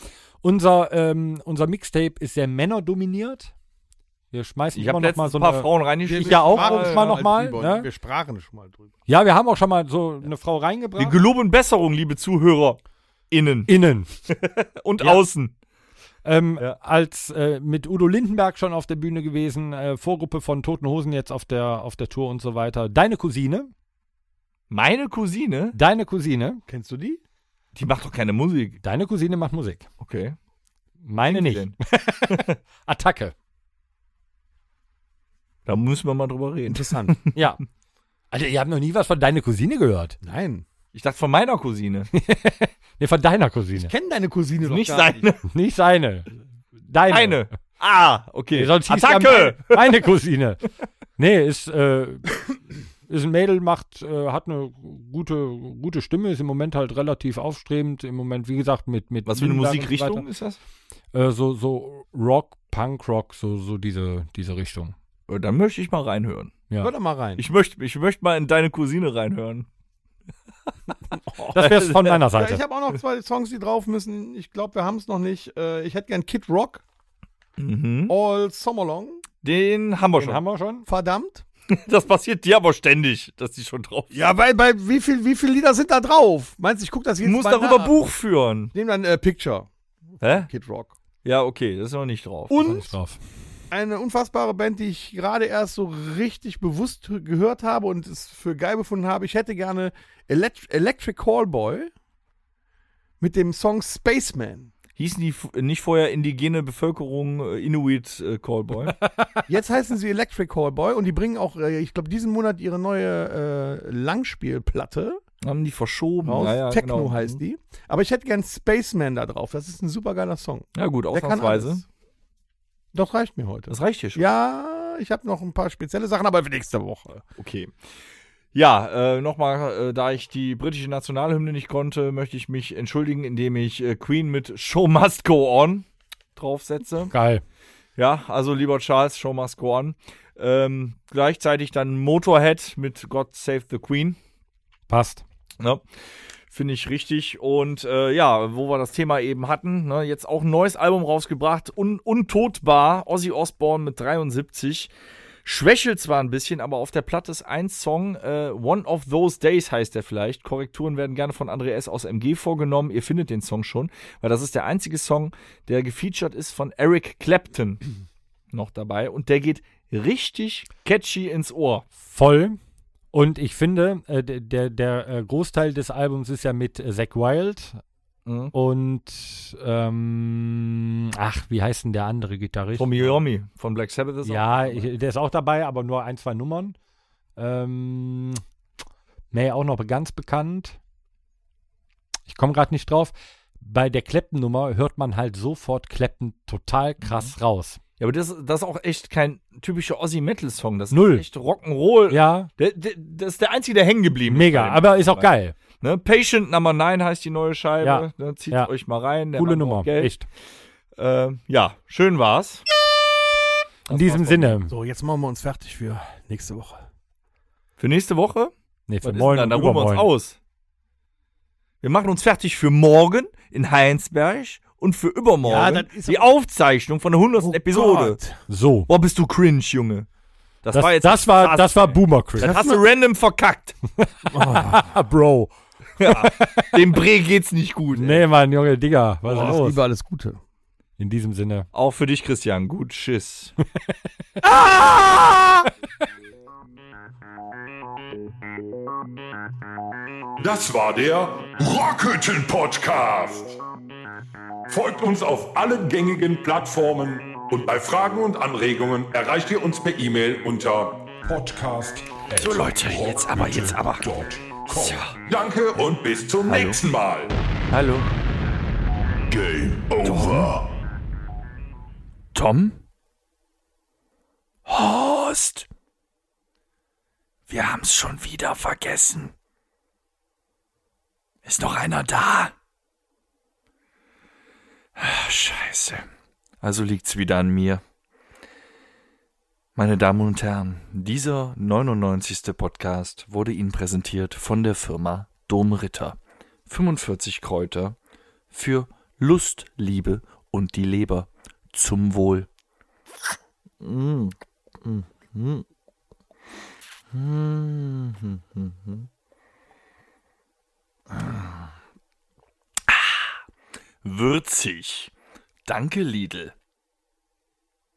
Unser, ähm, unser Mixtape ist sehr männerdominiert. Wir schmeißen ich immer noch mal so ein paar eine, Frauen reingeschrieben. Ich ja auch mal, mal noch mal. Ne? Wir sprachen schon mal drüber. Ja, wir haben auch schon mal so eine Frau reingebracht. Wir geloben Besserung, liebe Zuhörer. Innen. Innen. Und ja. Außen. Ähm, ja. Als äh, mit Udo Lindenberg schon auf der Bühne gewesen, äh, Vorgruppe von Toten Hosen jetzt auf der, auf der Tour und so weiter. Deine Cousine. Meine Cousine? Deine Cousine. Kennst du die? Die macht doch keine Musik. Deine Cousine macht Musik. Okay. Meine nicht. Attacke. Da müssen wir mal drüber reden. Interessant. Ja. Also ihr habt noch nie was von deiner Cousine gehört? Nein. Ich dachte von meiner Cousine. Nee, von deiner Cousine. Ich kenne deine Cousine doch nicht. Seine. Nicht seine. Deine. Eine. Ah, okay. Sonst Attacke! Ja meine Cousine. Nee, ist, äh, ist ein Mädel, macht, äh, hat eine gute, gute Stimme, ist im Moment halt relativ aufstrebend. Im Moment, wie gesagt, mit. mit Was für eine Musikrichtung ist das? Äh, so, so Rock, Punk, Rock, so, so diese, diese Richtung. Dann möchte ich mal reinhören. Ja. Hör doch mal rein. Ich möchte ich möcht mal in deine Cousine reinhören. Das wär's von meiner Seite. Ja, ich habe auch noch zwei Songs, die drauf müssen. Ich glaube, wir haben es noch nicht. Äh, ich hätte gern Kid Rock. Mhm. All Summer Long. Den haben wir Den schon. Den haben wir schon. Verdammt. Das passiert dir aber ständig, dass die schon drauf sind. Ja, weil, bei wie viel, wie viele Lieder sind da drauf? Meinst du, ich guck das jedes Mal nach? Du musst darüber Buch führen. Nehmen dann äh, Picture. Hä? Kid Rock. Ja, okay, das ist noch nicht drauf. Und nicht drauf. Eine unfassbare Band, die ich gerade erst so richtig bewusst gehört habe und es für geil befunden habe. Ich hätte gerne Elekt- Electric Callboy mit dem Song Spaceman. Hießen die nicht vorher indigene Bevölkerung Inuit äh, Callboy? Jetzt heißen sie Electric Callboy und die bringen auch, äh, ich glaube, diesen Monat ihre neue äh, Langspielplatte. Haben die verschoben. Ja, ja, Techno genau. heißt die. Aber ich hätte gern Spaceman da drauf. Das ist ein super geiler Song. Ja gut, ausnahmsweise. Das reicht mir heute. Das reicht dir schon. Ja, ich habe noch ein paar spezielle Sachen, aber für nächste Woche. Okay. Ja, äh, nochmal, äh, da ich die britische Nationalhymne nicht konnte, möchte ich mich entschuldigen, indem ich äh, Queen mit Show Must Go On draufsetze. Geil. Ja, also lieber Charles, Show Must Go On. Ähm, gleichzeitig dann Motorhead mit God Save the Queen. Passt. Ja, finde ich richtig. Und äh, ja, wo wir das Thema eben hatten, ne, jetzt auch ein neues Album rausgebracht, un- Untotbar, Ozzy Osbourne mit dreiundsiebzig. Schwächelt zwar ein bisschen, aber auf der Platte ist ein Song, äh, One of Those Days heißt der vielleicht. Korrekturen werden gerne von André S. aus M G vorgenommen. Ihr findet den Song schon, weil das ist der einzige Song, der gefeatured ist von Eric Clapton noch dabei. Und der geht richtig catchy ins Ohr. Voll. Und ich finde, äh, der, der Großteil des Albums ist ja mit Zac Wilde. Mhm. Und, ähm, ach, wie heißt denn der andere Gitarrist? Tommy Yomi von Black Sabbath ist ja, auch Ja, der ist auch dabei, aber nur ein, zwei Nummern. Ähm, nee, auch noch ganz bekannt. Ich komme gerade nicht drauf. Bei der Clapton-Nummer hört man halt sofort Clapton total krass mhm. raus. Ja, aber das, das ist auch echt kein typischer Ozzy-Metal-Song. Das Null. Ist echt Rock'n'Roll. Ja. Der, der, das ist der Einzige, der hängen geblieben ist. Mega, aber ist auch geil. Ne? Patient Number neun heißt die neue Scheibe. Ja. Ne? Zieht ja. euch mal rein. Der coole Nummer, echt. Äh, ja, schön war's. Das In diesem Sinne. So, jetzt machen wir uns fertig für nächste Woche. Für nächste Woche? Nee, für Was morgen. Dann da ruhen wir uns aus. Wir machen uns fertig für morgen in Heinsberg. Und für übermorgen ja, die Aufzeichnung von der hundertsten Oh Episode. Gott. So. Boah, bist du cringe, Junge. Das, das war jetzt das war, das war Boomer cringe. Das hast du random verkackt. Oh. Bro. Ja, dem Bre geht's nicht gut. Ey. Nee, Mann, Junge, Digga. Was Boah, ist los? Lieber alles Gute. In diesem Sinne. Auch für dich, Christian. Gut, Schiss. Ah! Das war der Rockhütten-Podcast. Folgt uns auf allen gängigen Plattformen und bei Fragen und Anregungen erreicht ihr uns per E-Mail unter podcast. So Leute, jetzt aber, jetzt aber. So. Danke und bis zum Hallo. nächsten Mal. Hallo. Game over. Tom? Tom? Horst? Wir haben's schon wieder vergessen. Ist noch einer da? Ach, Scheiße. Also liegt's wieder an mir. Meine Damen und Herren, dieser neunundneunzigste Podcast wurde Ihnen präsentiert von der Firma Domritter. fünfundvierzig Kräuter für Lust, Liebe und die Leber. Zum Wohl. Mm. Mm. Mm. Mm. Mm. Ah. Würzig. Danke, Lidl.